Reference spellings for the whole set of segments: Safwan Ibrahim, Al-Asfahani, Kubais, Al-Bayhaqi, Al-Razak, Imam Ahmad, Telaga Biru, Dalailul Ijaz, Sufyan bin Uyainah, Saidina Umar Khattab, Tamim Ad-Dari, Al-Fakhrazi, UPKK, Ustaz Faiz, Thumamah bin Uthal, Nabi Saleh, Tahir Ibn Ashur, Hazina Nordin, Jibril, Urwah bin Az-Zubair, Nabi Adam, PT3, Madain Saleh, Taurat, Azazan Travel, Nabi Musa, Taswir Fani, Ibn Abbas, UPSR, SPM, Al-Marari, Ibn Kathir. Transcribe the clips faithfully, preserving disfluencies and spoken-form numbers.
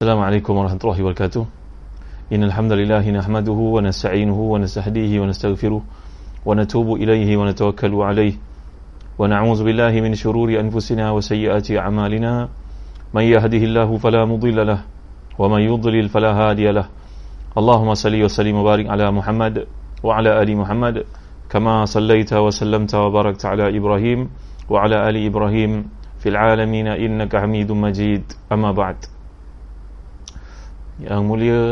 Assalamualaikum warahmatullahi wabarakatuh. Innal hamdalillah nahmaduhu wa nasta'inuhu wa nastahdihi wa nastaghfiruh wa natubu ilayhi wa natawakkalu alayhi wa na'udzu billahi min shururi anfusina wa sayyiati a'malina man yahdihillahu fala mudilla lahu wa man yudlil fala hadiya lahu. Allahumma salli wa sallim wa barik ala Muhammad wa ala ali Muhammad kama sallaita wa sallamta wa barakta ala Ibrahim wa ala ali Ibrahim fil alamin innaka Hamidum Majid. Amma ba'd. Yang mulia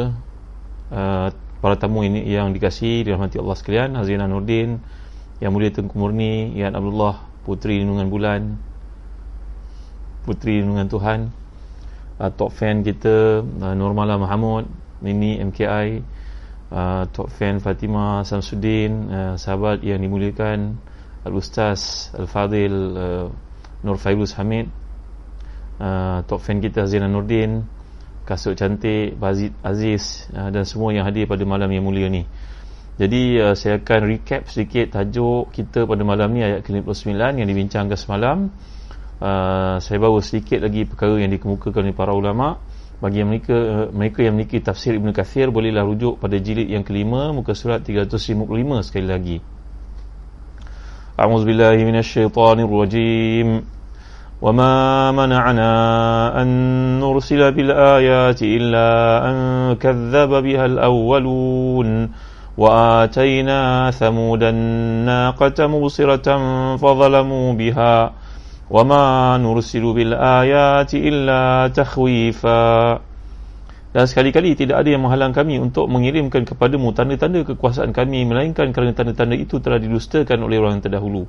uh, para tamu ini yang dikasihi dirahmati Allah sekalian, Hazina Nordin, yang mulia Tengku Murni, Yan Abdullah, Puteri Lindungan Bulan, Puteri Lindungan Tuhan, uh, top fan kita uh, Normalah Mahmud, Nini M K I, uh, top fan Fatimah Samsudin, uh, sahabat yang dimuliakan Al-Ustaz Al-Fadil uh, Nur Faizul Hamid, uh, top fan kita Hazina Nordin, Kasut Cantik, Bazid Aziz, dan semua yang hadir pada malam yang mulia ni. Jadi saya akan recap sedikit tajuk kita pada malam ni, ayat ke lima puluh sembilan yang dibincangkan semalam. Saya bawa sedikit lagi perkara yang dikemukakan oleh para ulama. Bagi mereka mereka yang memiliki tafsir Ibn Kathir, bolehlah rujuk pada jilid yang kelima, muka surat tiga ratus lima puluh lima sekali lagi. A'udzubillahi minasyaitanirrajim. وَمَا مَنَعَنَا أَن نُرْسِلَ بِالْآيَاتِ إِلَّا أَن كَذَّبَ بِهَا الْأَوَّلُونَ وَآتَيْنَا ثَمُودَ النَّاقَةَ مُبْصِرَةً فَظَلَمُوا بِهَا وَمَا نُرْسِلُ بِالْآيَاتِ إِلَّا تَخْوِيفًا. Dan sekali-kali tidak ada yang menghalang kami untuk mengirimkan kepadamu tanda-tanda kekuasaan kami, melainkan kerana tanda-tanda itu telah didustakan oleh orang terdahulu.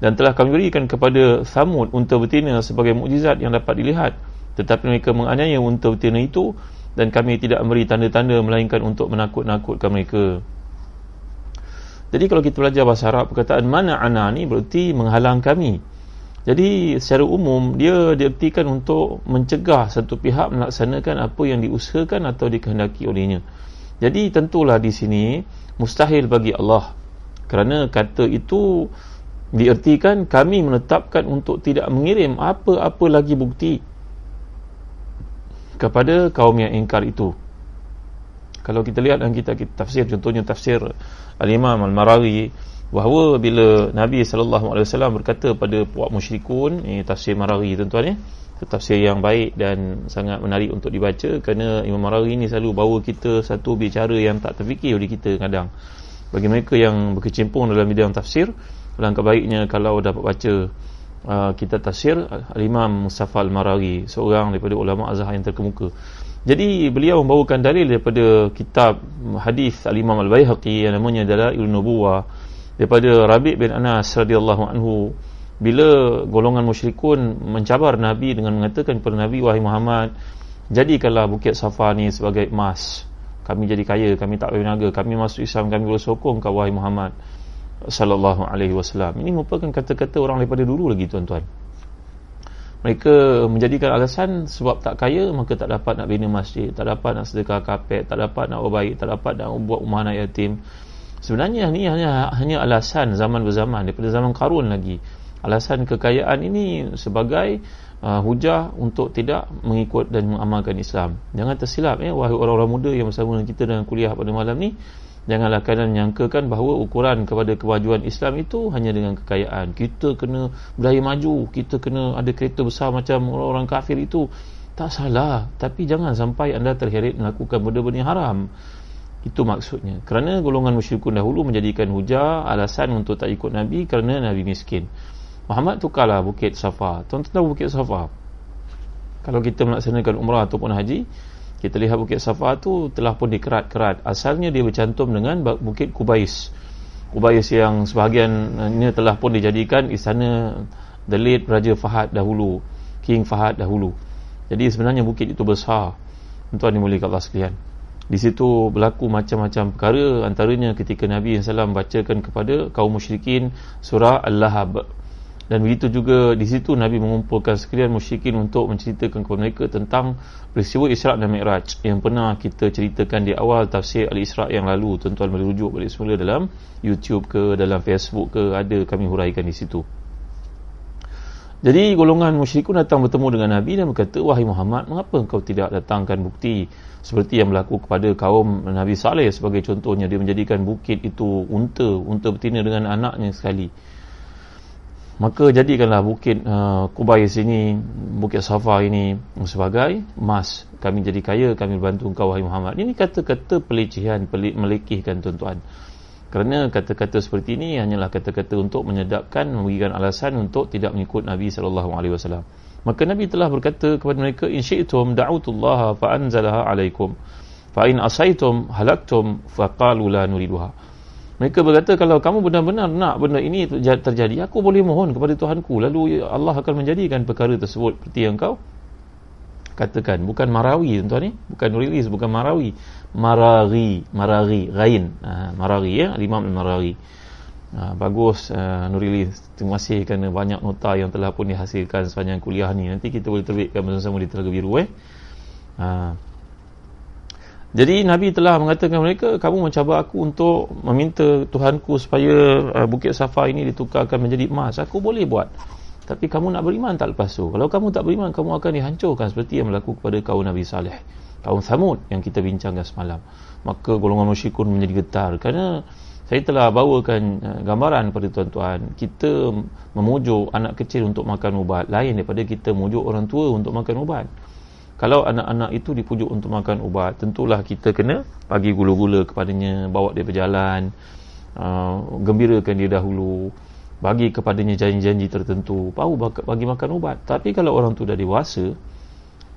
Dan telah kami berikan kepada Samud unta betina sebagai mukjizat yang dapat dilihat, tetapi mereka menganiaya unta betina itu, dan kami tidak memberi tanda-tanda melainkan untuk menakut-nakutkan mereka. Jadi kalau kita belajar bahasa Arab, perkataan mana'ana ni bererti menghalang kami. Jadi secara umum dia diertikan untuk mencegah satu pihak melaksanakan apa yang diusahakan atau dikehendaki olehnya. Jadi tentulah di sini mustahil bagi Allah, kerana kata itu diertikan kami menetapkan untuk tidak mengirim apa-apa lagi bukti kepada kaum yang ingkar itu. Kalau kita lihat dalam kitab-kitab tafsir, contohnya tafsir Al-Imam Al-Marari, bahawa bila Nabi sallallahu alaihi wasallam berkata pada puak musyrikun, ini tafsir Maraghi tuan-tuan ya, tafsir yang baik dan sangat menarik untuk dibaca, kerana Imam Maraghi ni selalu bawa kita satu bicara yang tak terfikir oleh kita kadang. Bagi mereka yang berkecimpung dalam bidang tafsir, langkah baiknya kalau dapat baca uh, kitab tafsir Al-Imam Mustafa Al-Maraghi, seorang daripada ulama Azhar yang terkemuka. Jadi beliau membawakan dalil daripada kitab hadis Al-Imam Al-Bayhaqi yang namanya Dalail Nubuwah, daripada Rabi' bin Anas radhiyallahu anhu, bila golongan musyrikun mencabar Nabi dengan mengatakan kepada Nabi, wahai Muhammad, jadikanlah bukit Safa ni sebagai emas, kami jadi kaya, kami tak payah berniaga, kami masuk Islam, kami boleh sokong kau wahai Muhammad sallallahu alaihi wasallam. Ini merupakan kata-kata orang daripada dulu lagi tuan-tuan. Mereka menjadikan alasan sebab tak kaya maka tak dapat nak bina masjid, tak dapat nak sedekah kapet, tak dapat nak berbaik, tak dapat nak buat rumah anak yatim. Sebenarnya ini hanya hanya alasan zaman berzaman, daripada zaman Qarun lagi. Alasan kekayaan ini sebagai uh, hujah untuk tidak mengikut dan mengamalkan Islam. Jangan tersilap eh wahai orang-orang muda yang bersama kita dalam kuliah pada malam ni. Janganlah kalian menyangkakan bahawa ukuran kepada kemajuan Islam itu hanya dengan kekayaan. Kita kena berdaya maju, kita kena ada kereta besar macam orang-orang kafir itu. Tak salah, tapi jangan sampai anda terheret melakukan benda-benda haram. Itu maksudnya. Kerana golongan musyrikun dahulu menjadikan hujah, alasan untuk tak ikut Nabi kerana Nabi miskin. Muhammad tukarlah bukit Safa. Tuan-tuan tahu bukit Safa? Kalau kita melaksanakan umrah ataupun haji, kita lihat bukit Safa tu telah pun dikerat-kerat. Asalnya dia bercantum dengan bukit Kubais. Kubais yang sebahagiannya telah pun dijadikan istana the late Raja Fahad dahulu, King Fahad dahulu. Jadi sebenarnya bukit itu besar. Tuan dimuliakan Allah sekalian. Di situ berlaku macam-macam perkara, antaranya ketika Nabi sallallahu alaihi wasallam bacakan kepada kaum musyrikin surah Al-Lahab. Dan begitu juga di situ Nabi mengumpulkan sekalian musyrikin untuk menceritakan kepada mereka tentang peristiwa Isra' dan Mi'raj yang pernah kita ceritakan di awal tafsir Al-Isra' yang lalu. Tuan-tuan boleh rujuk balik semula dalam YouTube ke, dalam Facebook ke, ada kami huraikan di situ. Jadi golongan musyrikun datang bertemu dengan Nabi dan berkata, wahai Muhammad, mengapa engkau tidak datangkan bukti seperti yang berlaku kepada kaum Nabi Saleh? Sebagai contohnya, dia menjadikan bukit itu unta, unta betina dengan anaknya sekali. Maka jadikanlah bukit uh, Kubai sini, bukit Safa ini sebagai emas. Kami jadi kaya, kami bantu engkau wahai Muhammad. Ini kata-kata pelecehan, pele- melekehkan tuan-tuan. Kerana kata-kata seperti ini hanyalah kata-kata untuk menyedapkan, memberikan alasan untuk tidak mengikut Nabi sallallahu alaihi wasallam. Maka Nabi telah berkata kepada mereka, in syi'tum da'utullaha fa anzalaha alaikum fa in asaitum halaktum fa qalu la nuriduha. Mereka berkata, kalau kamu benar-benar nak benda ini terjadi, aku boleh mohon kepada Tuhanku, lalu Allah akan menjadikan perkara tersebut seperti yang kau katakan. Bukan Marawi tuan-tuan ni, bukan Nurilis, bukan Marawi. Maraghi, Maraghi, Ghain, ha, Maraghi ya, Imam Al-Marari. Ha, bagus uh, Nurilis, terima kasih kerana banyak nota yang telah pun dihasilkan sepanjang kuliah ni. Nanti kita boleh terbitkan bersama-sama di Telaga Biru eh. Ha. Jadi Nabi telah mengatakan mereka, kamu mencabar aku untuk meminta Tuhanku supaya uh, bukit Safa ini ditukarkan menjadi emas. Aku boleh buat. Tapi kamu nak beriman tak lepas tu? Kalau kamu tak beriman, kamu akan dihancurkan seperti yang berlaku kepada kaum Nabi Saleh, kaum Thamud yang kita bincangkan semalam. Maka golongan musyrikun menjadi getar. Kerana saya telah bawakan gambaran kepada tuan-tuan, kita memujuk anak kecil untuk makan ubat lain daripada kita memujuk orang tua untuk makan ubat. Kalau anak-anak itu dipujuk untuk makan ubat, tentulah kita kena bagi gula-gula kepadanya, bawa dia berjalan, uh, gembirakan dia dahulu, bagi kepadanya janji-janji tertentu, baru bagi makan ubat. Tapi kalau orang tu dah dewasa,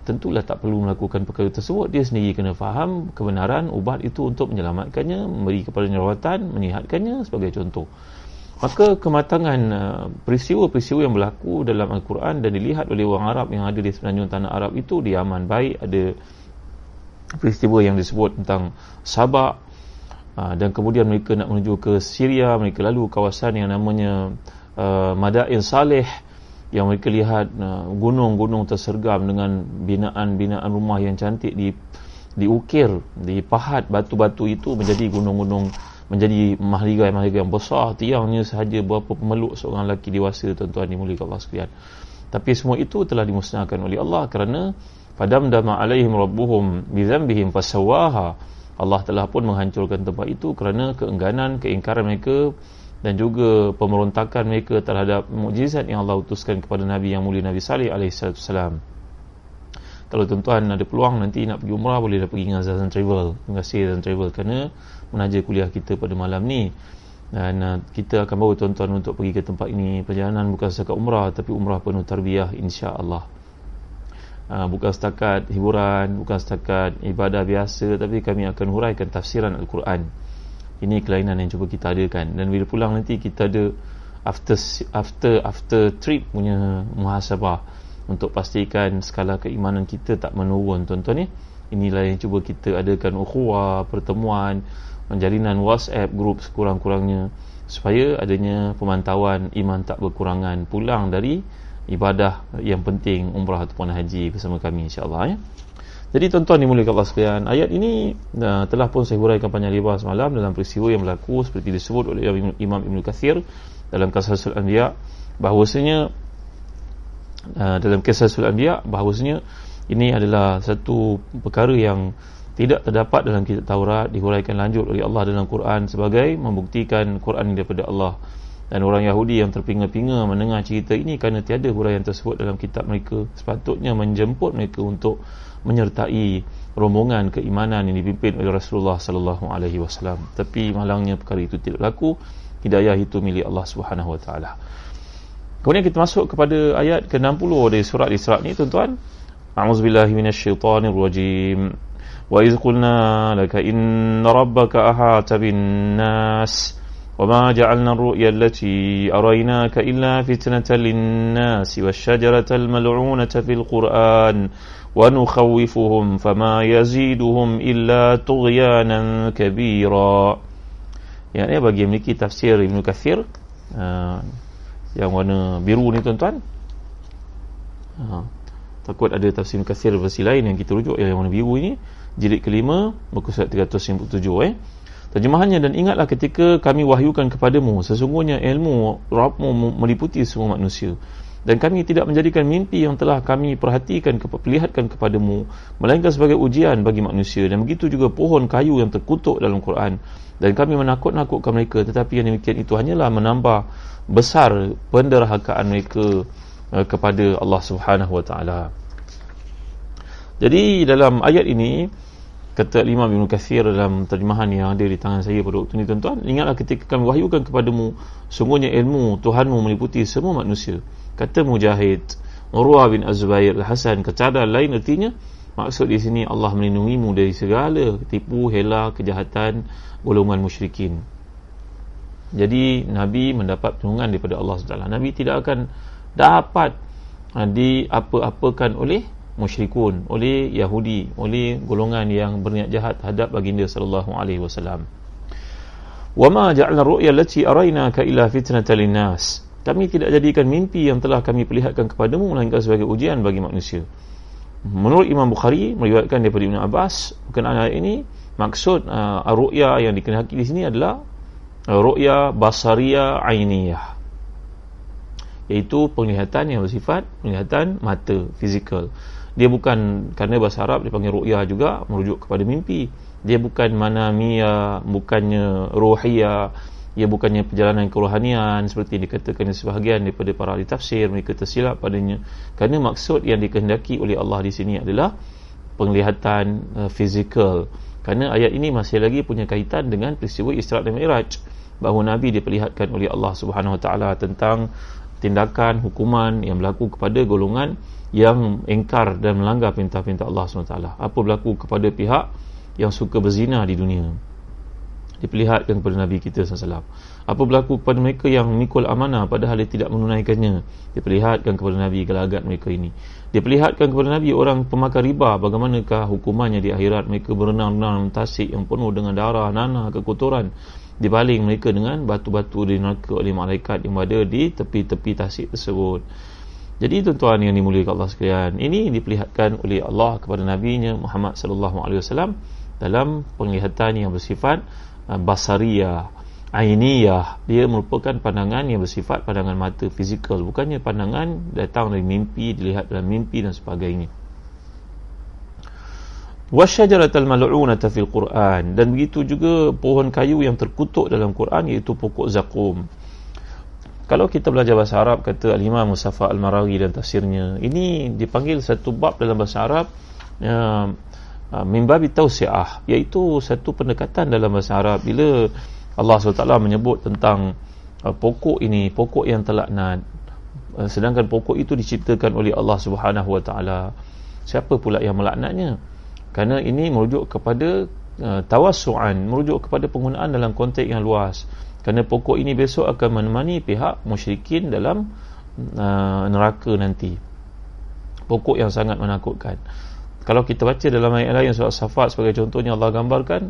tentulah tak perlu melakukan perkara tersebut. Dia sendiri kena faham kebenaran ubat itu untuk menyelamatkannya, memberi kepadanya rawatan, menyihatkannya sebagai contoh. Maka kematangan peristiwa-peristiwa yang berlaku dalam Al-Quran dan dilihat oleh orang Arab yang ada di semenanjung tanah Arab itu di Yaman. Baik ada peristiwa yang disebut tentang Sabak, dan kemudian mereka nak menuju ke Syria, mereka lalu kawasan yang namanya uh, Madain Saleh, yang mereka lihat uh, gunung-gunung tersergam dengan binaan-binaan rumah yang cantik di diukir, dipahat batu-batu itu menjadi gunung-gunung, menjadi mahligai-mahligai yang besar, tiangnya sahaja berapa pemeluk seorang lelaki dewasa. Tuan-tuan dimuliakan Allah sekalian, tapi semua itu telah dimusnahkan oleh Allah kerana padamdama alaihim rabbuhum bizambihim fasawaha. Allah telah pun menghancurkan tempat itu kerana keengganan, keingkaran mereka dan juga pemberontakan mereka terhadap mukjizat yang Allah utuskan kepada Nabi yang mulia Nabi Saleh alaihissalam. Kalau tuan-tuan ada peluang nanti nak pergi umrah, boleh dah pergi dengan Azazan Travel. Terima kasih Azazan Travel kerana menaja kuliah kita pada malam ni. Dan uh, kita akan bawa tuan-tuan untuk pergi ke tempat ini. Perjalanan bukan setakat umrah, tapi umrah penuh tarbiyah insya-Allah. Ha, bukan setakat hiburan, bukan setakat ibadah biasa, tapi kami akan huraikan tafsiran Al-Quran. Ini kelainan yang cuba kita adakan. Dan bila pulang nanti kita ada after after after trip punya muhasabah untuk pastikan skala keimanan kita tak menurun tuan-tuan ya. Inilah yang cuba kita adakan, ukhuwah, pertemuan, menjalinan WhatsApp group sekurang-kurangnya, supaya adanya pemantauan iman tak berkurangan pulang dari ibadah yang penting, umrah ataupun haji bersama kami insya-Allah ya. Jadi tuan-tuan dimuliakan Allah sekalian, ayat ini uh, telah pun saya huraikan panjang lebar semalam dalam peristiwa yang berlaku seperti disebut oleh Imam Ibn Kathir dalam Qisasul Anbiya, bahawasanya uh, dalam Qisasul Anbiya bahawasanya ini adalah satu perkara yang tidak terdapat dalam kitab Taurat, dihuraikan lanjut oleh Allah dalam Quran sebagai membuktikan Quran daripada Allah. Dan orang Yahudi yang terpinga-pinga mendengar cerita ini kerana tiada huraian tersebut dalam kitab mereka, sepatutnya menjemput mereka untuk menyertai rombongan keimanan yang dipimpin oleh Rasulullah sallallahu alaihi wasallam. Tapi malangnya perkara itu tidak berlaku. Hidayah itu milik Allah Subhanahu wa taala. Kemudian kita masuk kepada ayat ke enam puluh dari surah Isra ni tuan-tuan. A'udzubillahi minasyaitonir rajim. Wa iz qulna laka inna rabbaka ahata bin nas وما جعلنا الرؤيا التي أريناك إلا فتنة للناس والشجرة الملعونة في القرآن ونخوفهم فما يزيدهم إلا طغيانا كبيرا. Yang bagi memiliki tafsir Ibn Kathir uh, yang warna biru ni tuan-tuan, uh, takut ada tafsir Ibn Kathir versi lain yang kita rujuk, yang warna biru ini jilid kelima buku surat tiga ratus sembilan puluh tujuh eh. Terjemahannya, dan ingatlah ketika kami wahyukan kepadamu, sesungguhnya ilmu Rabbmu meliputi semua manusia. Dan kami tidak menjadikan mimpi yang telah kami perhatikan, perlihatkan kepadamu, melainkan sebagai ujian bagi manusia. Dan begitu juga pohon kayu yang terkutuk dalam Quran. Dan kami menakut-nakutkan mereka, tetapi yang demikian itu hanyalah menambah besar penderhakaan mereka uh, kepada Allah Subhanahu Wa Taala. Jadi dalam ayat ini, kata Imam Ibn Kathir dalam terjemahan yang ada di tangan saya pada waktu ini, tuan-tuan, ingatlah ketika kami wahyukan kepadamu, sungguhnya ilmu Tuhanmu meliputi semua manusia. Kata Mujahid, Urwah bin Az-Zubair, Al-Hasan, kecadar lain artinya. Maksud di sini Allah melindungimu dari segala tipu, hela, kejahatan golongan musyrikin. Jadi Nabi mendapat perlindungan daripada Allah Subhanahu Wa Taala. Nabi tidak akan dapat diapa-apakan oleh musyrikun, oleh Yahudi, oleh golongan yang berniat jahat terhadap baginda sallallahu alaihi wasallam. Wa ma ja'alna ar-ru'ya allati araynaka illa fitnatan lin-nas. Kami tidak jadikan mimpi yang telah kami perlihatkan kepadamu melainkan sebagai ujian bagi manusia. Menurut Imam Bukhari meriwayatkan daripada Ibn Abbas, berkenaan ayat ini, maksud uh, ar-ru'ya yang dikehendaki di sini adalah uh, ru'ya basariyah ainiyah, iaitu penglihatan yang bersifat penglihatan mata, fizikal. Dia bukan, kerana bahasa Arab dipanggil ru'ya juga, merujuk kepada mimpi. Dia bukan manamiyah, bukannya ruhiyah, ia bukannya perjalanan kerohanian seperti dikatakan sebahagian daripada para ahli tafsir, mereka tersilap padanya. Kerana maksud yang dikehendaki oleh Allah di sini adalah penglihatan uh, fizikal. Kerana ayat ini masih lagi punya kaitan dengan peristiwa Isra dan Mi'raj, bahawa Nabi diperlihatkan oleh Allah Subhanahu Wa Taala tentang tindakan, hukuman yang berlaku kepada golongan yang engkar dan melanggar perintah-perintah Allah Subhanahu Wa Taala. Apa berlaku kepada pihak yang suka berzina di dunia, diperlihatkan kepada Nabi kita sallallahu alaihi wasallam. Apa berlaku kepada mereka yang memikul amanah padahal dia tidak menunaikannya, diperlihatkan kepada Nabi gelagat mereka ini. Diperlihatkan kepada Nabi orang pemakan riba, bagaimanakah hukumannya di akhirat, mereka berenang-renang tasik yang penuh dengan darah, nanah, kekotoran, dibaling mereka dengan batu-batu di neraka oleh malaikat yang berada di tepi-tepi tasik tersebut. Jadi tuan-tuan yang dimuliakan Allah sekalian, ini diperlihatkan oleh Allah kepada Nabi-Nya Muhammad sallallahu alaihi wasallam dalam penglihatan yang bersifat basariyah, ainiyah. Dia merupakan pandangan yang bersifat pandangan mata, fizikal, bukannya pandangan datang dari mimpi, dilihat dalam mimpi dan sebagainya. Wasyajaratal mal'unata fil Quran, dan begitu juga pohon kayu yang terkutuk dalam Quran, iaitu pokok zakum. Kalau kita belajar bahasa Arab, kata Al-Imam Mustafa Al-Maraghi dan tafsirnya, ini dipanggil satu bab dalam bahasa Arab uh, min babi tausiah, iaitu satu pendekatan dalam bahasa Arab. Bila Allah Subhanahu Wa Taala menyebut tentang uh, pokok ini, pokok yang terlaknat, uh, sedangkan pokok itu diciptakan oleh Allah Subhanahu Wa Taala, siapa pula yang melaknatnya? Kerana ini merujuk kepada uh, tawassu'an, merujuk kepada penggunaan dalam konteks yang luas. Kerana pokok ini besok akan menemani pihak musyrikin dalam uh, neraka nanti, pokok yang sangat menakutkan. Kalau kita baca dalam ayat lain surah Safat sebagai contohnya, Allah gambarkan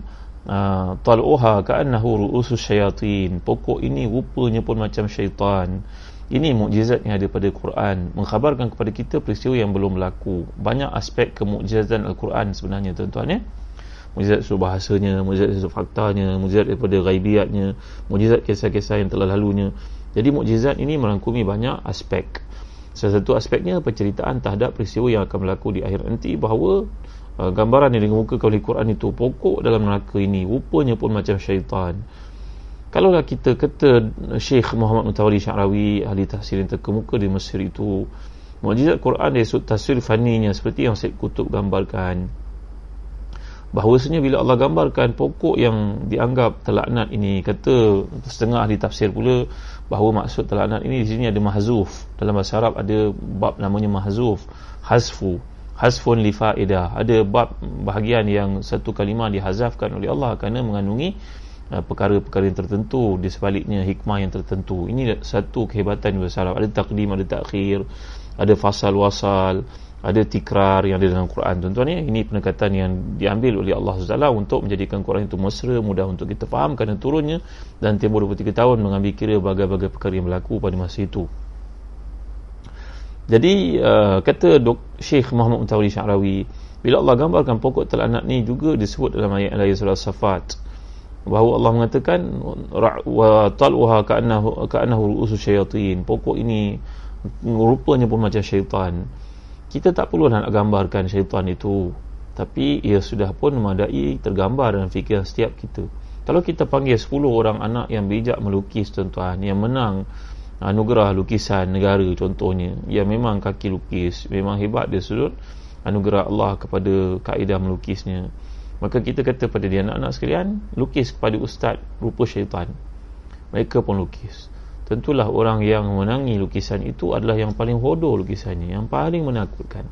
taluha ka'annahu ru'usus syayatin, pokok ini rupanya pun macam syaitan. Ini mukjizat yang ada pada Quran, mengkhabarkan kepada kita peristiwa yang belum berlaku. Banyak aspek kemukjizatan Al-Quran sebenarnya tuan-tuan ya. Mukjizat sub bahasanya, mukjizat sub faktanya, mukjizat daripada ghaibiatnya, mukjizat kisah-kisah yang telah lalunya. Jadi mukjizat ini merangkumi banyak aspek. Salah satu aspeknya penceritaan terhadap peristiwa yang akan berlaku di akhir nanti, bahawa uh, gambaran yang dikemukakan oleh Quran itu, pokok dalam neraka ini rupanya pun macam syaitan. Kalaulah kita kata Sheikh Muhammad Mutawalli Syarawi, ahli tafsir yang terkemuka di Mesir itu, mukjizat Quran dari sudut tafsir faninya seperti yang Sayyid Qutb gambarkan, bahawasanya bila Allah gambarkan pokok yang dianggap terlaknat ini, kata setengah ahli tafsir pula bahawa maksud terlaknat ini di sini ada mahzuf. Dalam bahasa Arab ada bab namanya mahzuf, hazfu, hazfun li faedah. Ada bab bahagian yang satu kalimah dihazafkan oleh Allah kerana mengandungi uh, perkara-perkara yang tertentu, di sebaliknya hikmah yang tertentu. Ini satu kehebatan bahasa Arab, ada taqdim, ada takhir, ada fasal wasal, ada tikrar yang ada dalam Quran tuan-tuan ya. Ini pendekatan yang diambil oleh Allah Subhanahu Wa Taala untuk menjadikan Quran itu mesra, mudah untuk kita faham kerana turunnya dan tempoh dua puluh tiga tahun mengambil kira bagai-bagai perkara yang berlaku pada masa itu. Jadi uh, kata Dok Sheikh Muhammad Mutawalli Syarawi, bila Allah gambarkan pokok terlaknat ni juga disebut dalam ayat ayat surah Safat, bahawa Allah mengatakan wa tal'uha ka'annahu ka'annahu ru'usus syayatin, pokok ini rupanya pun macam syaitan. Kita tak perlu nak gambarkan syaitan itu, tapi ia sudah pun memadai tergambar dalam fikiran setiap kita. Kalau kita panggil sepuluh orang anak yang bijak melukis, tuan-tuan, yang menang anugerah lukisan negara contohnya, yang memang kaki lukis, memang hebat dia sudut anugerah Allah kepada kaedah melukisnya, maka kita kata pada dia, anak-anak sekalian, lukis kepada ustaz rupa syaitan. Mereka pun lukis. Tentulah orang yang menangi lukisan itu adalah yang paling hodoh lukisannya, yang paling menakutkan.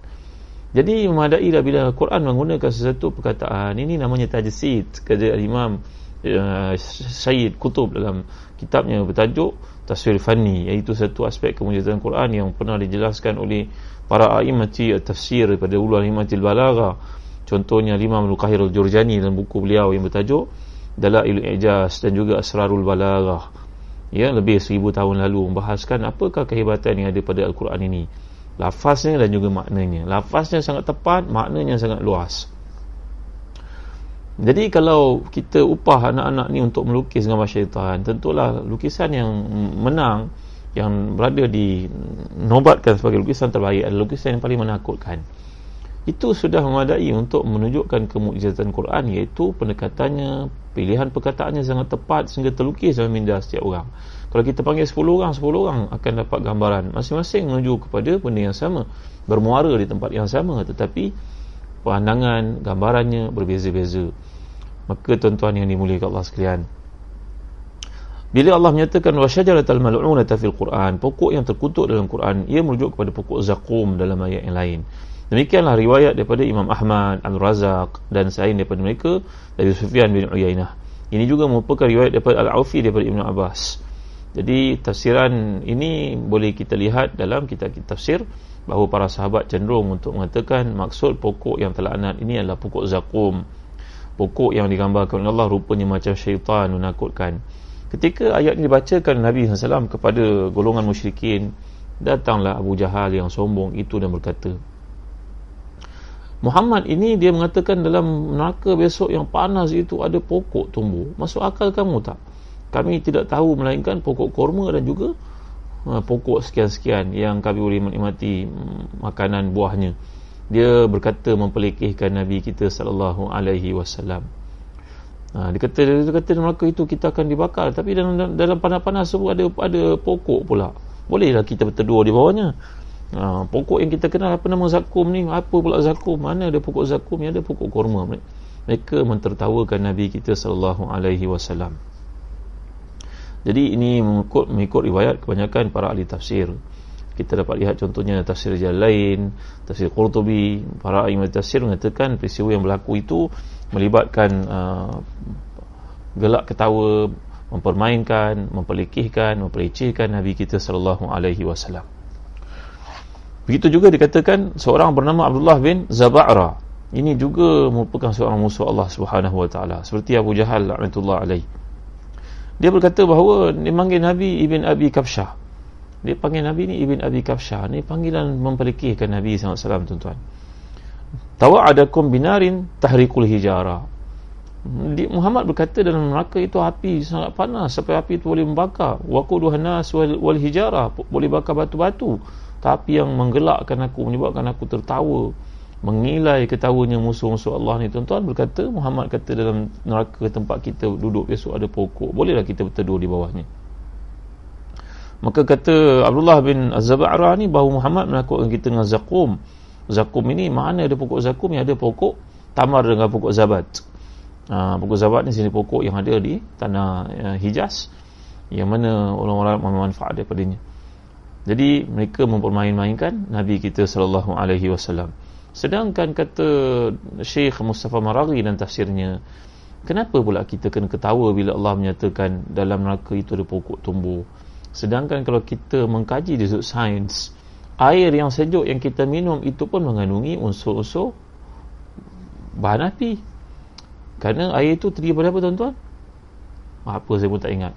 Jadi memadailah bila Quran menggunakan sesuatu perkataan. Ini namanya tajsid, kerja Imam Uh, Sayyid Qutb dalam kitabnya bertajuk Taswir Fani, iaitu satu aspek kemujizatan Quran yang pernah dijelaskan oleh para a'immati tafsir daripada ulul aimmatil balagha. Contohnya Imam Al-Qahir Al-Jurjani dalam buku beliau yang bertajuk Dalailul Ijaz dan juga Asrarul Balagha, ya, lebih seribu tahun lalu membahaskan apakah kehebatan yang ada pada Al-Quran ini, lafaznya dan juga maknanya. Lafaznya sangat tepat, maknanya sangat luas. Jadi kalau kita upah anak-anak ni untuk melukis gambar syaitan, tentulah lukisan yang menang, yang berada dinobatkan sebagai lukisan terbaik adalah lukisan yang paling menakutkan. Itu sudah memadai untuk menunjukkan kemukjizatan Quran, iaitu pendekatannya, pilihan perkataannya sangat tepat sehingga terlukis dalam minda setiap orang. Kalau kita panggil sepuluh orang, sepuluh orang akan dapat gambaran masing-masing menuju kepada benda yang sama, bermuara di tempat yang sama, tetapi pandangan, gambarannya berbeza-beza. Maka tuan-tuan yang dimuliakan Allah sekalian, bila Allah menyatakan wasyajaratal mal'unata fil Quran, pokok yang terkutuk dalam Quran, ia merujuk kepada pokok zakum dalam ayat yang lain. Demikianlah riwayat daripada Imam Ahmad, Al-Razak dan selain daripada mereka dari Sufyan bin Uyainah. Ini juga merupakan riwayat daripada Al-Aufi daripada Ibn Abbas. Jadi tafsiran ini boleh kita lihat dalam kitab-kitab tafsir bahawa para sahabat cenderung untuk mengatakan maksud pokok yang terlaknat ini adalah pokok zakum, pokok yang digambarkan oleh Allah rupanya macam syaitan, menakutkan. Ketika ayat ini dibacakan Nabi sallallahu alaihi wasallam kepada golongan musyrikin, datanglah Abu Jahal yang sombong itu dan berkata, Muhammad ini dia mengatakan dalam neraka besok yang panas itu ada pokok tumbuh, masuk akal kamu tak? Kami tidak tahu melainkan pokok kurma dan juga pokok sekian-sekian yang kami boleh menikmati makanan buahnya. Dia berkata memperlekehkan Nabi kita sallallahu alaihi wasallam. Dia kata dia kata neraka itu kita akan dibakar, tapi dalam dalam panas-panas semua ada ada pokok pula. Bolehlah kita berteduh di bawahnya. Ha, pokok yang kita kenal apa nama zakum ni? Apa pula zakum? Mana ada pokok zakum? Yang ada pokok kurma. Mereka mentertawakan Nabi kita sallallahu alaihi wasallam. Jadi ini mengikut, mengikut riwayat kebanyakan para ahli tafsir. Kita dapat lihat contohnya tafsir Jalalain, tafsir Qurtubi. Para ahli tafsir mengatakan peristiwa yang berlaku itu melibatkan uh, gelak ketawa, mempermainkan, memperlekehkan, mempelecehkan Nabi kita sallallahu alaihi wasallam. Begitu juga dikatakan seorang bernama Abdullah bin Az-Zubairah. Ini juga merupakan seorang musuh Allah Subhanahu wa taala seperti Abu Jahal laknatullah alaihi. Dia berkata bahawa dia panggil Nabi Ibn Abi Kabsyah. Dia panggil Nabi ni Ibn Abi Kabsyah. Ini panggilan memperlekehkan Nabi sallallahu alaihi wasallam, tuan-tuan. Tawa'adakum binarin tahrikul hijara. Muhammad berkata dalam neraka itu api sangat panas, sampai api itu boleh membakar. Waquduhan nas wal hijara, boleh bakar batu-batu. Tapi yang menggelakkan aku, menyebabkan aku tertawa, mengilai ketawanya musuh-musuh Allah ni, tuan-tuan, berkata Muhammad kata dalam neraka tempat kita duduk besok ada pokok, bolehlah kita berteduh di bawahnya. Maka kata Abdullah bin Az-Zubairah ni bahawa Muhammad menakutkan kita dengan zakum. Zakum ini mana ada pokok zakum? Yang ada pokok tamar dengan pokok zabat. Ha, pokok zabat ni sini pokok yang ada di tanah uh, Hijaz, yang mana orang-orang memanfaat daripadanya. Jadi mereka mempermain-mainkan Nabi kita sallallahu alaihi wasallam. Sedangkan kata Sheikh Mustafa Al-Maraghi dan tafsirnya, kenapa pula kita kena ketawa bila Allah menyatakan dalam neraka itu ada pokok tumbuh? Sedangkan kalau kita mengkaji di sudut sains, air yang sejuk yang kita minum itu pun mengandungi unsur-unsur bahan api. Kerana air itu terdiri daripada apa, tuan-tuan? Apa saya pun tak ingat.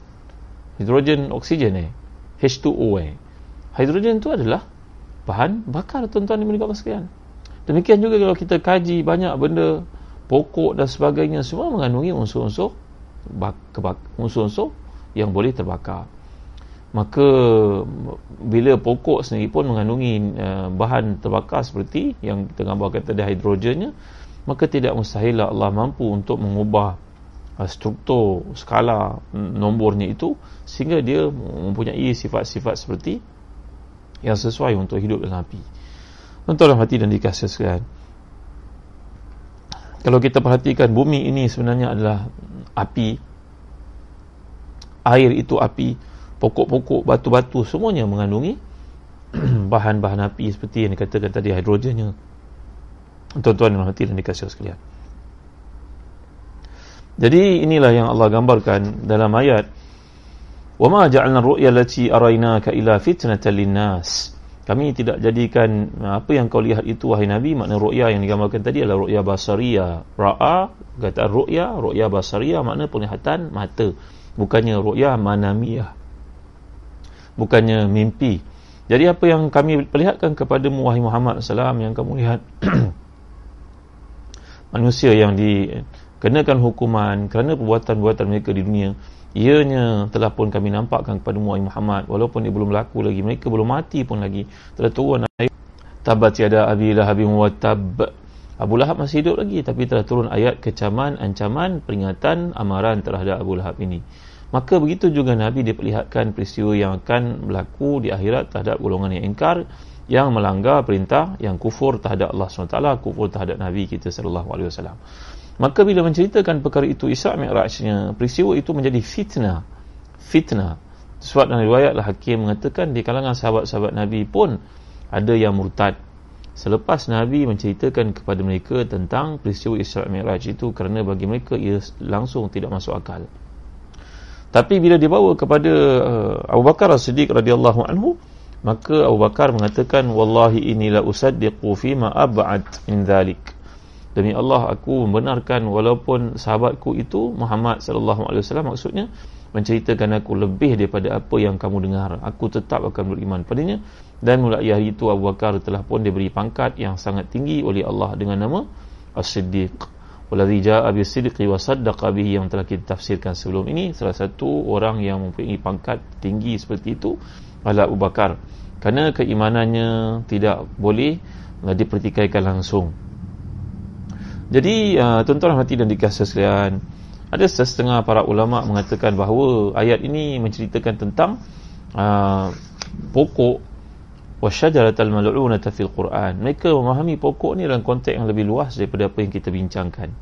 Hidrogen, oksigen eh H dua O eh hidrogen itu adalah bahan bakar, tuan-tuan di mereka sekalian. Demikian juga kalau kita kaji banyak benda, pokok dan sebagainya, semua mengandungi unsur-unsur bak, kebak, unsur-unsur yang boleh terbakar. maka bila pokok sendiri pun mengandungi uh, bahan terbakar seperti yang kita gambarkan tadi hidrogennya, maka tidak mustahillah Allah mampu untuk mengubah uh, struktur, skala nombornya itu sehingga dia mempunyai sifat-sifat seperti yang sesuai untuk hidup dalam api. Tuan-tuan hati dan dikasih sekalian, kalau kita perhatikan bumi ini sebenarnya adalah api, air itu api, pokok-pokok, batu-batu, semuanya mengandungi bahan-bahan api seperti yang dikatakan tadi, hidrogennya. Tuan-tuan dan hadirin dikasihi sekalian, jadi inilah yang Allah gambarkan dalam ayat, وَمَا جَعَلْنَا الرُّؤْيَا الَّتِي أَرَيْنَاكَ إِلَّا فِتْنَةً لِلنَّاسِ. Kami tidak jadikan apa yang kau lihat itu, wahai Nabi, makna ru'ya yang digambarkan tadi adalah ru'ya basariyah. Ra'a, kata ru'ya, ru'ya basariyah makna penglihatan mata, bukannya ru'ya manamiyah, bukannya mimpi. Jadi apa yang kami perlihatkan kepadamu wahai Muhammad sallallahu alaihi wasallam, yang kamu lihat manusia yang dikenakan hukuman kerana perbuatan-perbuatan mereka di dunia, ianya telah pun kami nampakkan kepadamu wahai Muhammad, walaupun dia belum laku lagi, mereka belum mati pun lagi. Telah turun ayat tabat yada abi lahab wa tab, Abu Lahab masih hidup lagi tapi telah turun ayat kecaman, ancaman, peringatan, amaran terhadap Abu Lahab ini. Maka begitu juga Nabi diperlihatkan peristiwa yang akan berlaku di akhirat terhadap golongan yang ingkar, yang melanggar perintah, yang kufur terhadap Allah subhanahu wa taala, kufur terhadap Nabi kita sallallahu alaihi wasallam. Maka bila menceritakan perkara itu, Isra' Mi'rajnya, peristiwa itu menjadi fitnah. Fitnah. Sebab dalam riwayat Al-Hakim mengatakan di kalangan sahabat-sahabat Nabi pun ada yang murtad selepas Nabi menceritakan kepada mereka tentang peristiwa Isra' Mi'raj itu, kerana bagi mereka ia langsung tidak masuk akal. Tapi bila dibawa kepada uh, Abu Bakar As-Siddiq radhiyallahu anhu, maka Abu Bakar mengatakan, wallahi inni la usaddiqu fima ab'ad min dhalik. Demi Allah aku membenarkan walaupun sahabatku itu Muhammad sallallahu alaihi wasallam, maksudnya menceritakan aku lebih daripada apa yang kamu dengar, aku tetap akan beriman padanya. Dan mulai hari itu Abu Bakar telah pun diberi pangkat yang sangat tinggi oleh Allah dengan nama As-Siddiq. Waladhi ja'a bisidqi wa saddaqa bihi, yang telah kita tafsirkan sebelum ini, salah satu orang yang mempunyai pangkat tinggi seperti itu adalah Abu Bakar, kerana keimanannya tidak boleh dipertikaikan langsung. Jadi uh, tuan-tuan hati dan dikasihi sekalian, ada setengah para ulama mengatakan bahawa ayat ini menceritakan tentang uh, pokok wasyajaratal mal'unata fil Quran. Mereka memahami pokok ni dalam konteks yang lebih luas daripada apa yang kita bincangkan.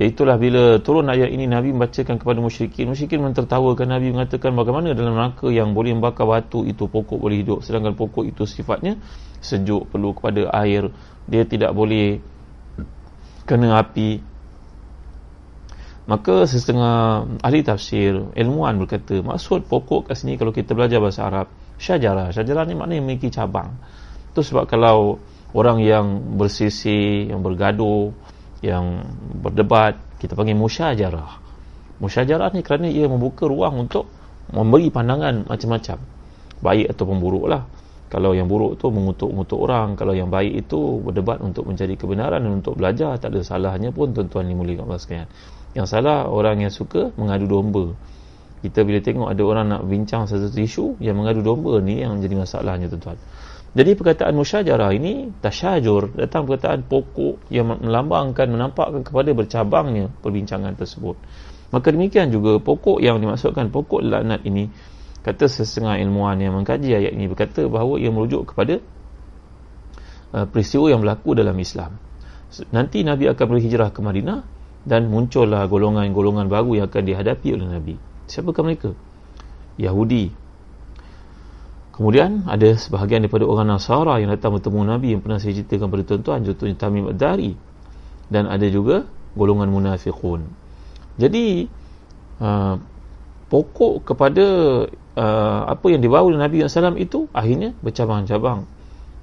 Iaitulah bila turun ayat ini Nabi membacakan kepada musyrikin. Musyrikin mentertawakan Nabi, mengatakan bagaimana dalam neraka yang boleh membakar batu itu pokok boleh hidup, sedangkan pokok itu sifatnya sejuk, perlu kepada air, dia tidak boleh kena api. Maka setengah ahli tafsir, ilmuwan berkata, maksud pokok kat sini kalau kita belajar bahasa Arab, syajarah. Syajarah ni maknanya memiliki cabang. Itu sebab kalau orang yang bersisi, yang bergaduh, yang berdebat, kita panggil musyajarah. Musyajarah ni kerana ia membuka ruang untuk memberi pandangan macam-macam, baik ataupun buruk lah. Kalau yang buruk tu mengutuk-ngutuk orang, kalau yang baik itu berdebat untuk mencari kebenaran dan untuk belajar. Tak ada salahnya pun tuan-tuan dimuliakan Allah sekalian. Yang salah orang yang suka mengadu domba. Kita bila tengok ada orang nak bincang satu isu, yang mengadu domba ni yang jadi masalahnya tuan-tuan. Jadi perkataan musyajarah ini, tasyajur, datang perkataan pokok yang melambangkan, menampakkan kepada bercabangnya perbincangan tersebut. Maka demikian juga pokok yang dimaksudkan, pokok laknat ini, kata setengah ilmuwan yang mengkaji ayat ini berkata bahawa ia merujuk kepada uh, peristiwa yang berlaku dalam Islam. Nanti Nabi akan berhijrah ke Madinah dan muncullah golongan-golongan baru yang akan dihadapi oleh Nabi. Siapakah mereka? Yahudi. Kemudian ada sebahagian daripada orang Nasara yang datang bertemu Nabi, yang pernah saya ceritakan kepada tuan-tuan, contohnya Tamim Ad-Dari. Dan ada juga golongan munafiqun. Jadi uh, pokok kepada uh, apa yang dibawa oleh Nabi sallallahu alaihi wasallam itu akhirnya bercabang-cabang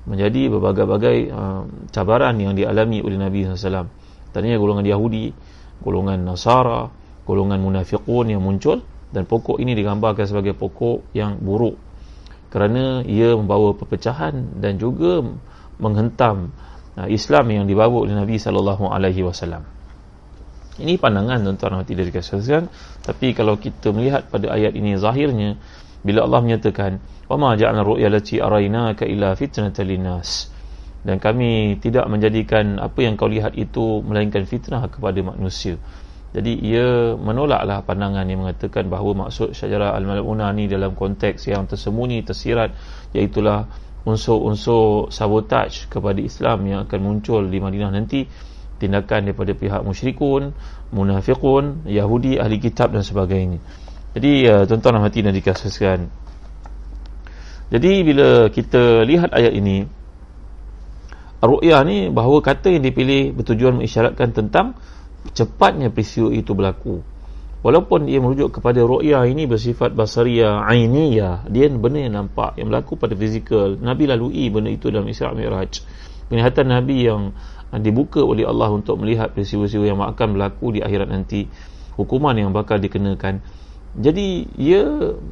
menjadi berbagai-bagai uh, cabaran yang dialami oleh Nabi sallallahu alaihi wasallam. Tadinya golongan Yahudi, golongan Nasara, golongan munafiqun yang muncul, dan pokok ini digambarkan sebagai pokok yang buruk kerana ia membawa perpecahan dan juga menghentam Islam yang dibawa oleh Nabi sallallahu alaihi wasallam. Ini pandangan tuan-tuan hati dari kasihan. Tapi kalau kita melihat pada ayat ini, zahirnya bila Allah menyatakan wa ma ja'alna ru'ya allati arainaka illa fitnatan linnas, dan kami tidak menjadikan apa yang kau lihat itu melainkan fitnah kepada manusia. Jadi ia menolaklah pandangan yang mengatakan bahawa maksud syajarah al-mal'unah ni dalam konteks yang tersembunyi, tersirat, iaitulah unsur-unsur sabotaj kepada Islam yang akan muncul di Madinah nanti, tindakan daripada pihak musyrikun, munafiqun, Yahudi, ahli kitab dan sebagainya. Jadi uh, tuan-tuan dan hati yang dikasihkan, jadi bila kita lihat ayat ini, ru'yah ni bahawa kata yang dipilih bertujuan mengisyaratkan tentang cepatnya peristiwa itu berlaku, walaupun ia merujuk kepada ru'yah ini bersifat basariyah, ainiyah, dia benda yang nampak, yang berlaku pada fizikal. Nabi lalui benda itu dalam Isra Mi'raj, penglihatan Nabi yang dibuka oleh Allah untuk melihat peristiwa-peristiwa yang akan berlaku di akhirat nanti, hukuman yang bakal dikenakan. Jadi ia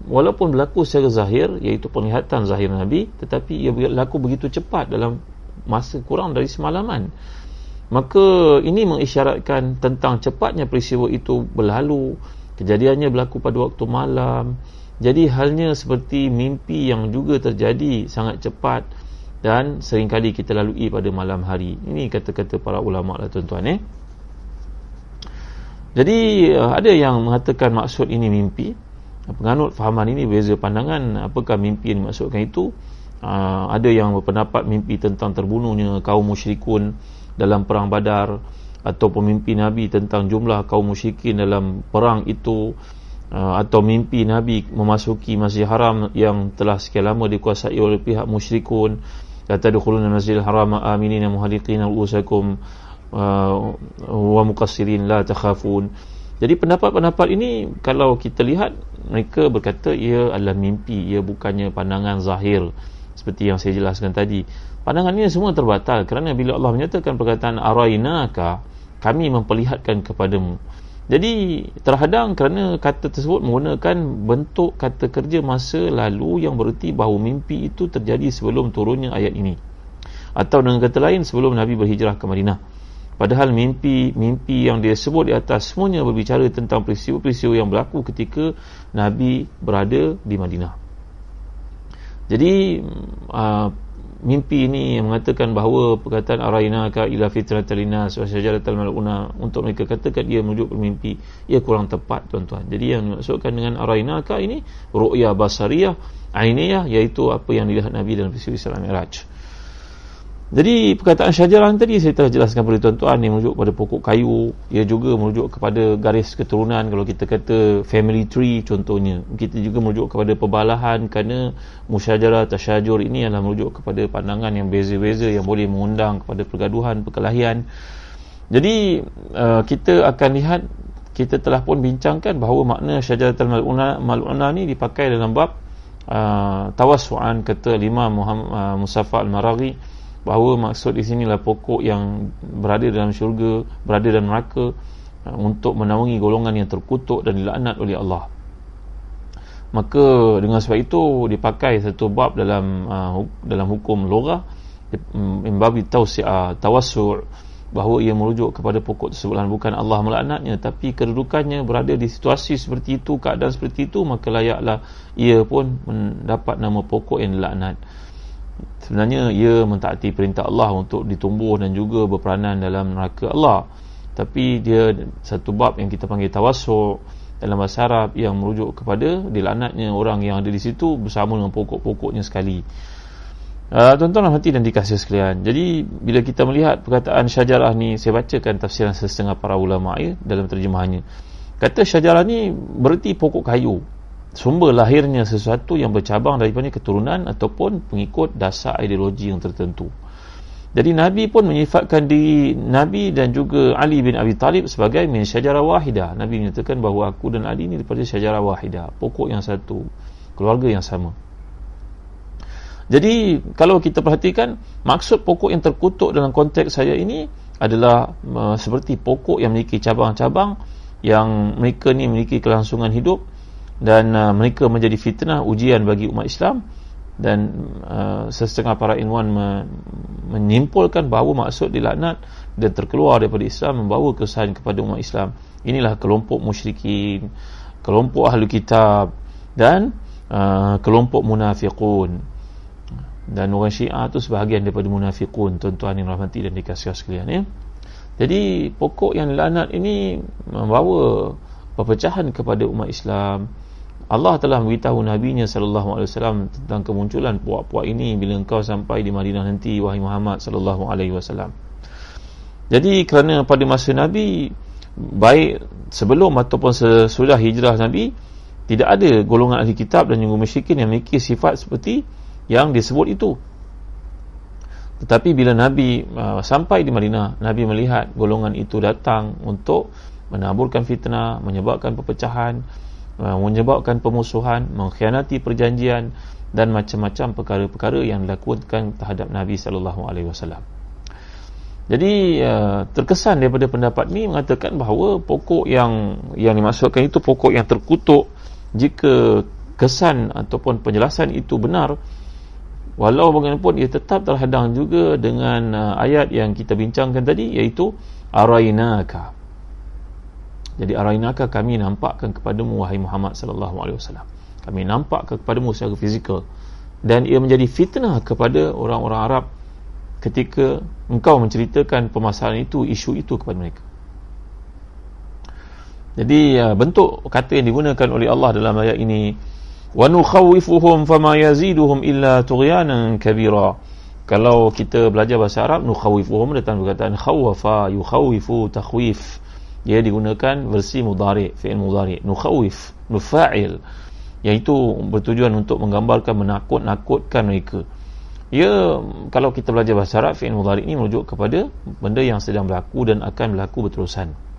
walaupun berlaku secara zahir, iaitu penglihatan zahir Nabi, tetapi ia berlaku begitu cepat dalam masa kurang dari semalaman. Maka ini mengisyaratkan tentang cepatnya peristiwa itu berlalu, kejadiannya berlaku pada waktu malam. Jadi halnya seperti mimpi yang juga terjadi sangat cepat dan seringkali kita lalui pada malam hari. Ini kata-kata para ulama lah tuan-tuan eh. Jadi ada yang mengatakan maksud ini mimpi. Penganut fahaman ini beza pandangan apakah mimpi yang dimaksudkan itu. Aa, ada yang berpendapat mimpi tentang terbunuhnya kaum musyrikun dalam perang Badar, atau mimpi Nabi tentang jumlah kaum musyrikin dalam perang itu, atau mimpi Nabi memasuki Masjidil Haram yang telah sekian lama dikuasai oleh pihak musyrikun, latadkhuluna Masjidil Haram aminina muhalliqina ru'usakum wa muqassirin la takhafun. Jadi pendapat-pendapat ini kalau kita lihat, mereka berkata ia adalah mimpi, ia bukannya pandangan zahir seperti yang saya jelaskan tadi. Pandangan ini semua terbatal kerana bila Allah menyatakan perkataan arainaka, kami memperlihatkan kepadamu. Jadi terhadang kerana kata tersebut menggunakan bentuk kata kerja masa lalu yang bererti bahawa mimpi itu terjadi sebelum turunnya ayat ini, atau dengan kata lain sebelum Nabi berhijrah ke Madinah. Padahal mimpi-mimpi yang dia sebut di atas semuanya berbicara tentang peristiwa-peristiwa yang berlaku ketika Nabi berada di Madinah. Jadi uh, mimpi ini mengatakan bahawa perkataan arainaka ila fitratal linas wa syajaratal maluna untuk mereka katakan dia merujuk bermimpi, ia kurang tepat tuan-tuan. Jadi yang dimaksudkan dengan arainaka ini ru'ya basariyah ainiyah, iaitu apa yang dilihat Nabi dalam peristiwa Isra Mi'raj. Jadi perkataan syajarah tadi saya telah jelaskan kepada tuan-tuan, ia merujuk pada pokok kayu, ia juga merujuk kepada garis keturunan kalau kita kata family tree contohnya. Kita juga merujuk kepada perbalahan kerana musyajarah, tasyajur ini adalah merujuk kepada pandangan yang beza-beza yang boleh mengundang kepada pergaduhan, perkelahian. Jadi uh, kita akan lihat, kita telah pun bincangkan bahawa makna syajaratul mal'una, mal'una ni dipakai dalam bab uh, tawassu'an, kata Imam uh, Mustafa Al-Maraghi, bahawa maksud di sinilah pokok yang berada dalam syurga, berada dalam neraka untuk menaungi golongan yang terkutuk dan dilaknat oleh Allah. Maka dengan sebab itu dipakai satu bab dalam dalam hukum lughah, membabi tausi'ah, tawassu', bahawa ia merujuk kepada pokok tersebut, bukan Allah melaknatnya, tapi kedudukannya berada di situasi seperti itu, keadaan seperti itu, maka layaklah ia pun mendapat nama pokok yang dilaknat. Sebenarnya ia mentaati perintah Allah untuk ditumbuh dan juga berperanan dalam neraka Allah, tapi dia satu bab yang kita panggil tawassu' dalam bahasa Arab, yang merujuk kepada dilaknatnya orang yang ada di situ bersama dengan pokok-pokoknya sekali. uh, Tuan-tuan dan hati dan dikasih sekalian, jadi bila kita melihat perkataan syajarah ni, saya bacakan tafsiran setengah para ulama' ya, dalam terjemahannya. Kata syajarah ni bererti pokok kayu, sumber lahirnya sesuatu yang bercabang daripada keturunan ataupun pengikut dasar ideologi yang tertentu. Jadi Nabi pun menyifatkan diri Nabi dan juga Ali bin Abi Talib sebagai min syajarah wahidah. Nabi menyatakan bahawa aku dan Ali ini daripada syajarah wahidah, pokok yang satu, keluarga yang sama. Jadi kalau kita perhatikan, maksud pokok yang terkutuk dalam konteks saya ini adalah uh, seperti pokok yang memiliki cabang-cabang, yang mereka ni memiliki kelangsungan hidup, dan uh, mereka menjadi fitnah, ujian bagi umat Islam. Dan uh, sesetengah para ilmuwan me- menyimpulkan bahawa maksud dilaknat dan terkeluar daripada Islam membawa kesan kepada umat Islam. Inilah kelompok musyrikin, kelompok ahli kitab, dan uh, kelompok munafiqun. Dan orang Syiah tu sebahagian daripada munafiqun, tuan-tuan yang rahmati dan dikasihi sekalian, ya. Jadi pokok yang lanat ini membawa perpecahan kepada umat Islam. Allah telah beritahu Nabi-Nya sallallahu alaihi wasallam tentang kemunculan puak-puak ini bila engkau sampai di Madinah nanti, wahai Muhammad sallallahu alaihi wasallam. Jadi kerana pada masa Nabi, baik sebelum ataupun sesudah hijrah Nabi, tidak ada golongan ahli kitab dan juga musyrikin yang memiliki sifat seperti yang disebut itu. Tetapi bila Nabi uh, sampai di Madinah, Nabi melihat golongan itu datang untuk menaburkan fitnah, menyebabkan perpecahan, uh, menyebabkan pemusuhan, mengkhianati perjanjian dan macam-macam perkara-perkara yang dilakukan terhadap Nabi sallallahu alaihi wasallam. Jadi uh, terkesan daripada pendapat ni mengatakan bahawa pokok yang yang dimaksudkan itu pokok yang terkutuk. Jika kesan ataupun penjelasan itu benar, walau bagaimanapun ia tetap terhadang juga dengan uh, ayat yang kita bincangkan tadi, iaitu arainaka. Jadi arainaka, kami nampakkan kepadamu wahai Muhammad sallallahu alaihi wasallam. Kami nampakkan kepadamu secara fizikal, dan ia menjadi fitnah kepada orang-orang Arab ketika engkau menceritakan permasalahan itu, isu itu kepada mereka. Jadi bentuk kata yang digunakan oleh Allah dalam ayat ini, wa nukhawifuhum fama yaziduhum illa tughyanan kabira. Kalau kita belajar bahasa Arab, nukhawifuhum datang perkataan khawafa, yukhawifu, takhwif. Ia digunakan versi mudhari, fi'il mudhari, nukhawif, nufa'il, iaitu bertujuan untuk menggambarkan, menakut-nakutkan mereka. Ya, kalau kita belajar bahasa Arab, fi'il mudhari ini merujuk kepada benda yang sedang berlaku dan akan berlaku berterusan.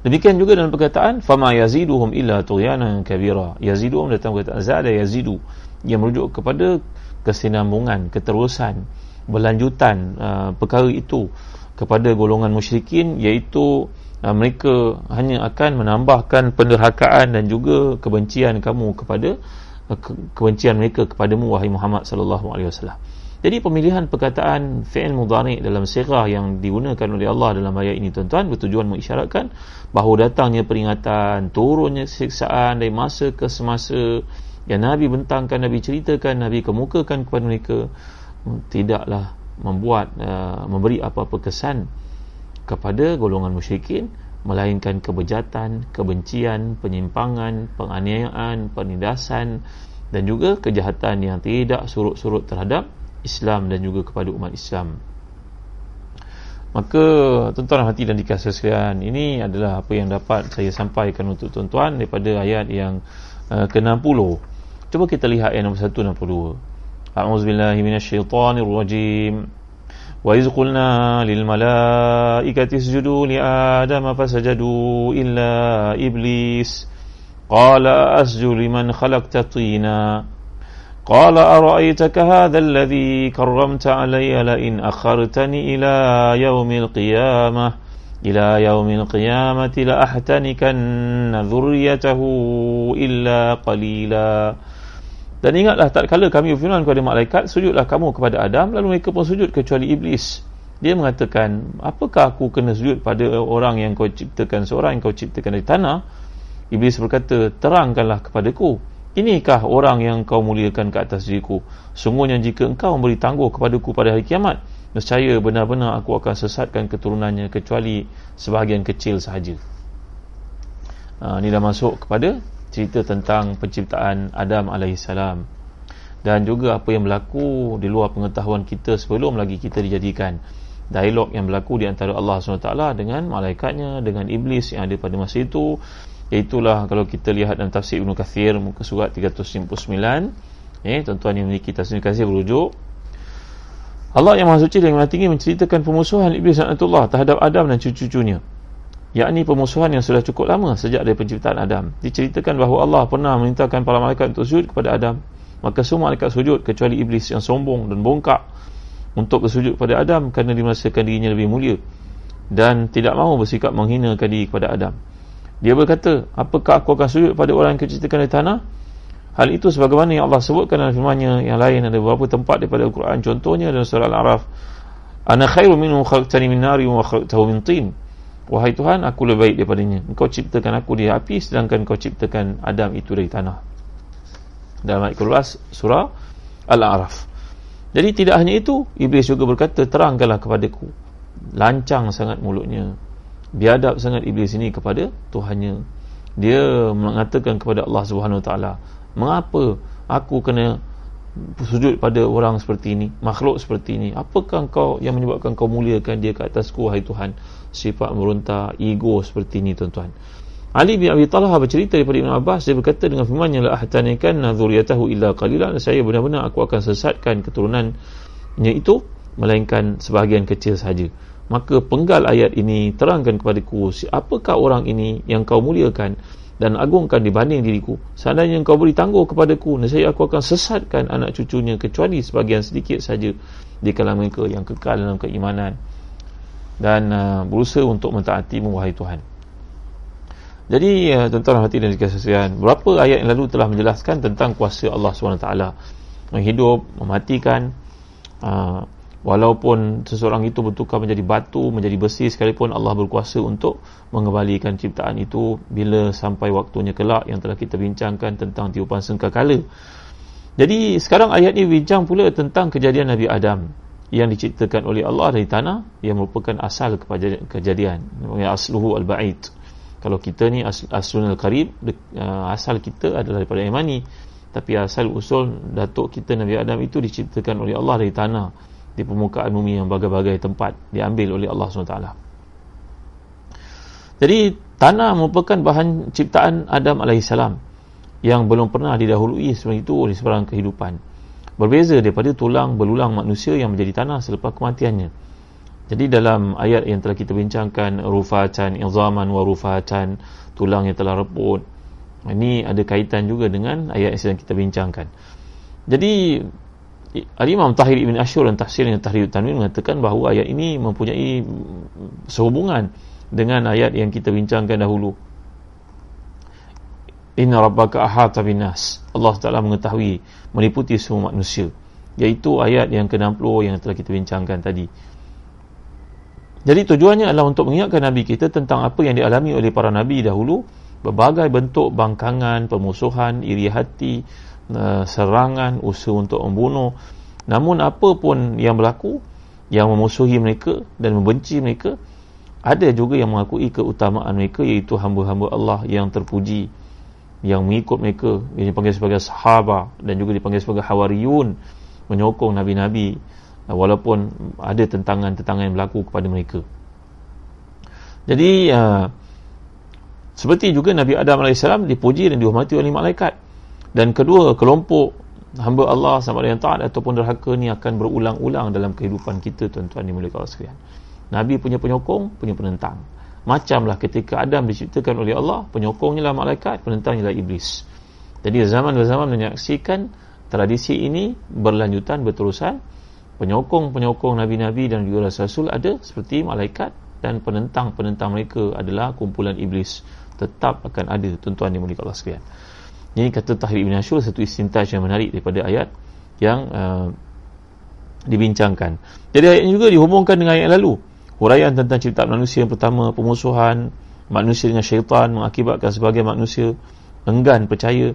Demikian juga dalam perkataan fama yaziduhum illa tughyanan kabira. Yaziduhum datang perkataan zada yazidu, yang merujuk kepada kesinambungan, keterusan, berlanjutan uh, perkara itu kepada golongan musyrikin, iaitu uh, mereka hanya akan menambahkan penderhakaan dan juga kebencian kamu kepada kebencian mereka kepadamu wahai Muhammad sallallahu alaihi wasallam. Jadi pemilihan perkataan fi'il mudhari' dalam sighah yang digunakan oleh Allah dalam ayat ini, tuan-tuan, bertujuan mengisyaratkan bahawa datangnya peringatan, turunnya siksaan dari masa ke semasa yang Nabi bentangkan, Nabi ceritakan, Nabi kemukakan kepada mereka, tidaklah membuat uh, memberi apa-apa kesan kepada golongan musyrikin, melainkan kebejatan, kebencian, penyimpangan, penganiayaan, penindasan dan juga kejahatan yang tidak surut-surut terhadap Islam dan juga kepada umat Islam. Maka tuan-tuan hati dan dikasihi sekalian, ini adalah apa yang dapat saya sampaikan untuk tuan-tuan daripada ayat yang uh, ke enam puluh. Cuba kita lihat ayat nombor seratus enam puluh dua. A'udzubillahi minasyaitanirrajim. Wa iz qulna lil malaikati isjudu li adama fasajadu illa iblis qala asjudu liman khalaqta tina. قال أرأيتك هذا الذي كرمت علي لئن أخرتني إلى يوم القيامة إلى يوم القيامة لأحتنكن ذريته إلا قليلا. Dan ingatlah tatkala kami firman kepada malaikat, sujudlah kamu kepada Adam, lalu mereka pun sujud kecuali iblis. Dia mengatakan, apakah aku kena sujud pada orang yang kau ciptakan, seorang yang kau ciptakan dari tanah? Iblis berkata, terangkanlah kepadaku, inikah orang yang kau muliakan ke atas diriku? Sungguhnya jika engkau memberi tangguh kepadaku pada hari kiamat, nescaya benar-benar aku akan sesatkan keturunannya kecuali sebahagian kecil sahaja. Ha, ini dah masuk kepada cerita tentang penciptaan Adam alaihissalam dan juga apa yang berlaku di luar pengetahuan kita sebelum lagi kita dijadikan. Dialog yang berlaku di antara Allah subhanahu wa taala dengan malaikatnya, dengan iblis yang ada pada masa itu. Iaitulah kalau kita lihat dalam tafsir Ibn Kathir muka surat tiga ratus sembilan puluh sembilan, eh, tuan-tuan yang memiliki tafsir Ibn Kathir berujuk, Allah yang Maha Suci dan Maha Tinggi menceritakan pemusuhan iblis laknatullah terhadap Adam dan cucu-cucunya, yakni pemusuhan yang sudah cukup lama sejak dari penciptaan Adam. Diceritakan bahawa Allah pernah memerintahkan para malaikat untuk sujud kepada Adam, maka semua malaikat sujud kecuali iblis yang sombong dan bongkak untuk bersujud kepada Adam kerana dimerasakan dirinya lebih mulia dan tidak mahu bersikap menghinakan diri kepada Adam. Dia berkata, apakah aku akan sujud pada orang yang diciptakan dari tanah? Hal itu sebagaimana yang Allah sebutkan dalam firman-Nya yang lain. Ada beberapa tempat daripada Al-Quran, contohnya dalam surah Al-A'raf, ana khairu minhu khalaqtani min nari wa khalaqtahu min tin. Wahai Tuhan, aku lebih baik daripadanya, engkau ciptakan aku dari api sedangkan engkau ciptakan Adam itu dari tanah. dalam ayat ke dua belas surah Al-A'raf. Jadi tidak hanya itu, iblis juga berkata, terangkanlah kepadaku. Lancang sangat mulutnya, biadab sangat iblis ini kepada Tuhannya. Dia mengatakan kepada Allah Subhanahu Wa Taala, mengapa aku kena sujud pada orang seperti ini, makhluk seperti ini? Apakah engkau yang menyebabkan kau muliakan dia ke atasku, hai Tuhan? Sifat meronta, ego seperti ini, tuan-tuan. Ali bin Abi Talha bercerita daripada Ibn Abbas, dia berkata dengan firmannya, la ahtanikanna dhuriyatahu illa qalila, saya benar-benar aku akan sesatkan keturunannya itu melainkan sebahagian kecil saja. Maka penggal ayat ini, terangkan kepadaku siapakah orang ini yang kau muliakan dan agungkan dibanding diriku. Seandainya engkau beri tangguh kepadaku, nescaya aku akan sesatkan anak cucunya kecuali sebahagian sedikit saja di kalangan mereka yang kekal dalam keimanan dan uh, berusaha untuk mentaatimu, wahai Tuhan. Jadi uh, tuan-tuan hati dan dikasihan, berapa ayat yang lalu telah menjelaskan tentang kuasa Allah Subhanahu Wa Taala menghidup, mematikan. Uh, walaupun seseorang itu bertukar menjadi batu, menjadi besi sekalipun, Allah berkuasa untuk mengembalikan ciptaan itu bila sampai waktunya kelak, yang telah kita bincangkan tentang tiupan sangkakala. Jadi sekarang ayat ini bincang pula tentang kejadian Nabi Adam yang diciptakan oleh Allah dari tanah, yang merupakan asal kejadian, yang asluhu al-ba'id. Kalau kita ni aslun al-qarib, asal kita adalah daripada Yamani, tapi asal usul datuk kita Nabi Adam itu diciptakan oleh Allah dari tanah, di permukaan bumi yang berbagai-bagai tempat diambil oleh Allah Subhanahu Wa Taala. Jadi tanah merupakan bahan ciptaan Adam alaihissalam yang belum pernah didahului sebelum itu oleh sebarang kehidupan, berbeza daripada tulang belulang manusia yang menjadi tanah selepas kematiannya. Jadi dalam ayat yang telah kita bincangkan, rufatan izaman wa rufatan, tulang yang telah reput, ini ada kaitan juga dengan ayat yang sedang kita bincangkan. Jadi Al-Imam Tahir Ibn Ashur dan tafsirnya Tahrir Tanwin mengatakan bahawa ayat ini mempunyai sehubungan dengan ayat yang kita bincangkan dahulu. Inna rabbaka ahata binas, Allah Ta'ala mengetahui, meliputi semua manusia, iaitu ayat yang ke enam puluh yang telah kita bincangkan tadi. Jadi tujuannya adalah untuk mengingatkan Nabi kita tentang apa yang dialami oleh para Nabi dahulu, berbagai bentuk bangkangan, permusuhan, iri hati, serangan, usaha untuk membunuh. Namun apa pun yang berlaku, yang memusuhi mereka dan membenci mereka, ada juga yang mengakui keutamaan mereka, iaitu hamba-hamba Allah yang terpuji, yang mengikut mereka, yang dipanggil sebagai sahabat dan juga dipanggil sebagai hawariyun, menyokong Nabi-Nabi walaupun ada tentangan-tentangan yang berlaku kepada mereka. Jadi uh, seperti juga Nabi Adam alaihissalam dipuji dan dihormati oleh malaikat. Dan kedua kelompok hamba Allah sama ada yang taat ataupun derhaka ni akan berulang-ulang dalam kehidupan kita, tuan-tuan dimuliakan Allah sekalian. Nabi punya penyokong, punya penentang. Macamlah ketika Adam diciptakan oleh Allah, penyokongnya lah malaikat, penentangnya lah iblis. Jadi zaman ke zaman menyaksikan tradisi ini berlanjutan, berterusan. Penyokong-penyokong Nabi-Nabi dan juga Rasul ada seperti malaikat, dan penentang-penentang mereka adalah kumpulan iblis. Tetap akan ada, tuan-tuan dimuliakan Allah sekalian. Ini kata Tahir Ibn Ashur, satu istintaj yang menarik daripada ayat yang uh, dibincangkan. Jadi ayat ini juga dihubungkan dengan ayat lalu, huraian tentang ciptaan manusia yang pertama, pemusuhan manusia dengan syaitan mengakibatkan sebagai manusia enggan percaya.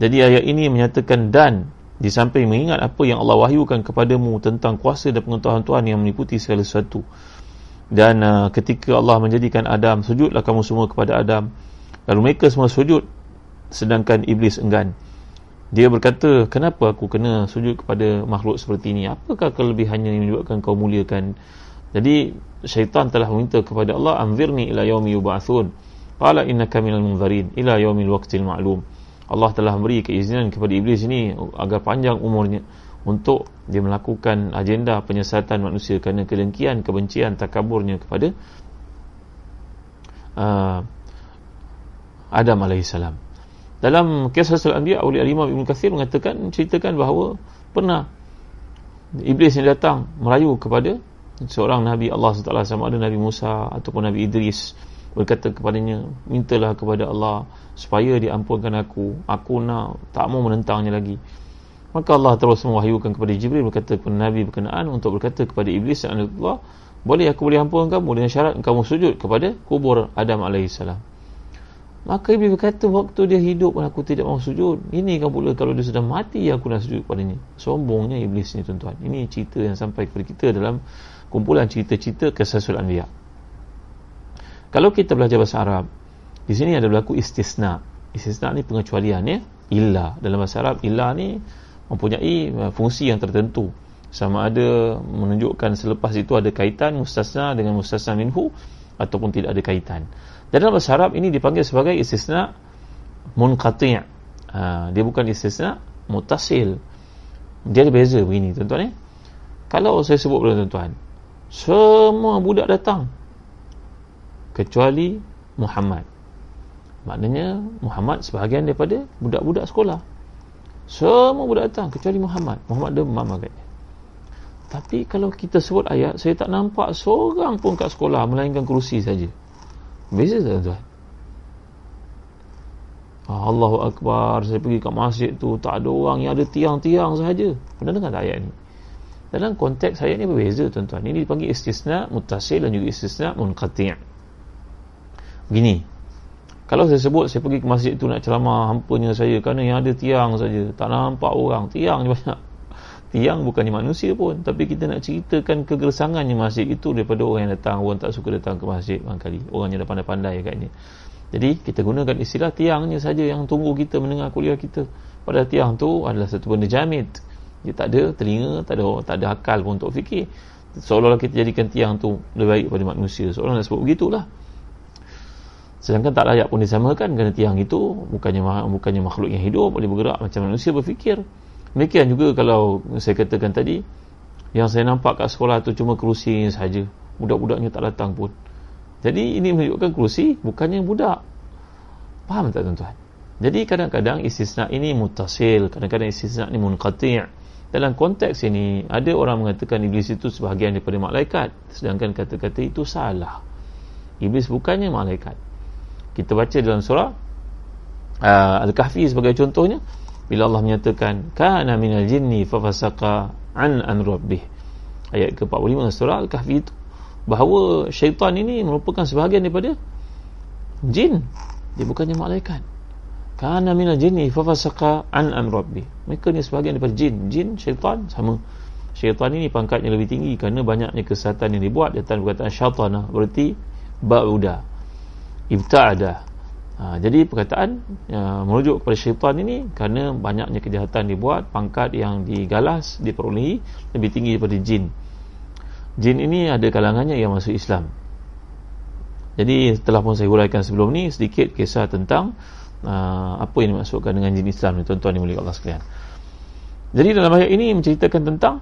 Jadi ayat ini menyatakan, dan di samping mengingat apa yang Allah wahyukan kepadamu tentang kuasa dan pengetahuan Tuhan yang meliputi segala sesuatu. Dan uh, ketika Allah menjadikan Adam, sujudlah kamu semua kepada Adam, lalu mereka semua sujud sedangkan iblis enggan. Dia berkata, kenapa aku kena sujud kepada makhluk seperti ini? Apakah kelebihannya yang menyebabkan kau muliakan? Jadi syaitan telah meminta kepada Allah, anzirni ila yaumi yub'atsun, qala innaka minal munzirin ila yaumil waqtil ma'lum. Allah telah beri keizinan kepada iblis ini agar panjang umurnya untuk dia melakukan agenda penyesatan manusia kerana kedengkian, kebencian, takaburnya kepada uh, Adam alaihissalam. Dalam Qisas Al-Anbiya oleh Imam Ibn Kathir mengatakan, ceritakan bahawa pernah iblis yang datang merayu kepada seorang Nabi Allah subhanahu wa taala, sama ada Nabi Musa ataupun Nabi Idris, berkata kepadanya, mintalah kepada Allah supaya diampunkan aku, aku nak tak mau menentangnya lagi. Maka Allah terus mewahyukan kepada Jibril, berkata kepada Nabi berkenaan untuk berkata kepada iblis, Allah, boleh aku boleh ampunkan kamu dengan syarat kamu sujud kepada kubur Adam alaihissalam. Maka Iblis berkata, waktu dia hidup aku tidak mahu sujud, ini kan pula kalau dia sudah mati aku nak sujud padanya. Sombongnya Iblis ni, tuan-tuan. Ini cerita yang sampai kepada kita dalam kumpulan cerita-cerita Qisasul Anbiya. Kalau kita belajar bahasa Arab, di sini ada berlaku istisna. Istisna ni pengecualian ya, illa. Dalam bahasa Arab, illa ni mempunyai fungsi yang tertentu, sama ada menunjukkan selepas itu ada kaitan mustasna dengan mustasna minhu ataupun tidak ada kaitan. Dan dalam bahasa Arab ini dipanggil sebagai istisna munqati'. Ha, dia bukan istisna mutasil. Dia ada beza begini, tuan-tuan ya. Kalau saya sebut kepada tuan-tuan, semua budak datang kecuali Muhammad. Maknanya Muhammad sebahagian daripada budak-budak sekolah. Semua budak datang kecuali Muhammad. Muhammad demam agaknya. Tapi kalau kita sebut ayat, saya tak nampak seorang pun kat sekolah melainkan kerusi saja. Beza tak tuan? Ah, Allahu Akbar, saya pergi kat masjid tu tak ada orang, yang ada tiang-tiang sahaja. Pernah dengar tak ayat ni? Dalam konteks ayat ni berbeza tuan-tuan. Ini dipanggil istisna muttasil dan juga istisna munqati'. Begini, kalau saya sebut saya pergi ke masjid tu nak ceramah, hampanya saya kerana yang ada tiang saja, tak nampak orang. Tiang ni banyak. Tiang bukannya manusia pun, tapi kita nak ceritakan kegersangannya masjid itu daripada orang yang datang. Orang tak suka datang ke masjid barangkali, orangnya dah pandai-pandai agaknya. Jadi kita gunakan istilah tiangnya saja yang tunggu kita mendengar kuliah kita. Pada tiang tu adalah satu benda jamid. Dia tak ada telinga, tak ada tak ada akal pun untuk fikir. Seolah-olah kita jadikan tiang tu lebih baik daripada manusia. Seolah nak sebut begitulah. Sedangkan tak layak pun disamakan, kerana tiang itu bukannya bukannya makhluk yang hidup, boleh bergerak macam manusia berfikir. Demikian juga kalau saya katakan tadi, yang saya nampak kat sekolah tu cuma kerusi saja, budak-budaknya tak datang pun. Jadi ini menunjukkan kerusi bukannya budak. Faham tak tuan-tuan? Jadi kadang-kadang istisna ini muttasil, kadang-kadang istisna ini munqati'. Dalam konteks ini, ada orang mengatakan Iblis itu sebahagian daripada malaikat, sedangkan kata-kata itu salah. Iblis bukannya malaikat. Kita baca dalam surah uh, Al-Kahfi sebagai contohnya, bila Allah menyatakan kana minal jinni fafasaqa an an rabbih, ayat ke empat puluh lima surah Al-Kahfi itu, bahawa syaitan ini merupakan sebahagian daripada jin, dia bukannya malaikat. Kana minal jinni fafasaqa an an rabbi, mereka ni sebahagian daripada jin. Jin, syaitan sama. Syaitan ini pangkatnya lebih tinggi kerana banyaknya kesesatan yang dibuat. Datang perkataan syaitana berarti ba'uda, ibta'ada. Ha, jadi perkataan ya, merujuk kepada syaitan ini kerana banyaknya kejahatan dibuat, pangkat yang digalas, diperolehi lebih tinggi daripada jin. Jin ini ada kalangannya yang masuk Islam. Jadi telah pun saya huraikan sebelum ni sedikit kisah tentang Uh, apa yang dimaksudkan dengan jin Islam ni, tuan-tuan yang mulia Allah sekalian. Jadi dalam ayat ini menceritakan tentang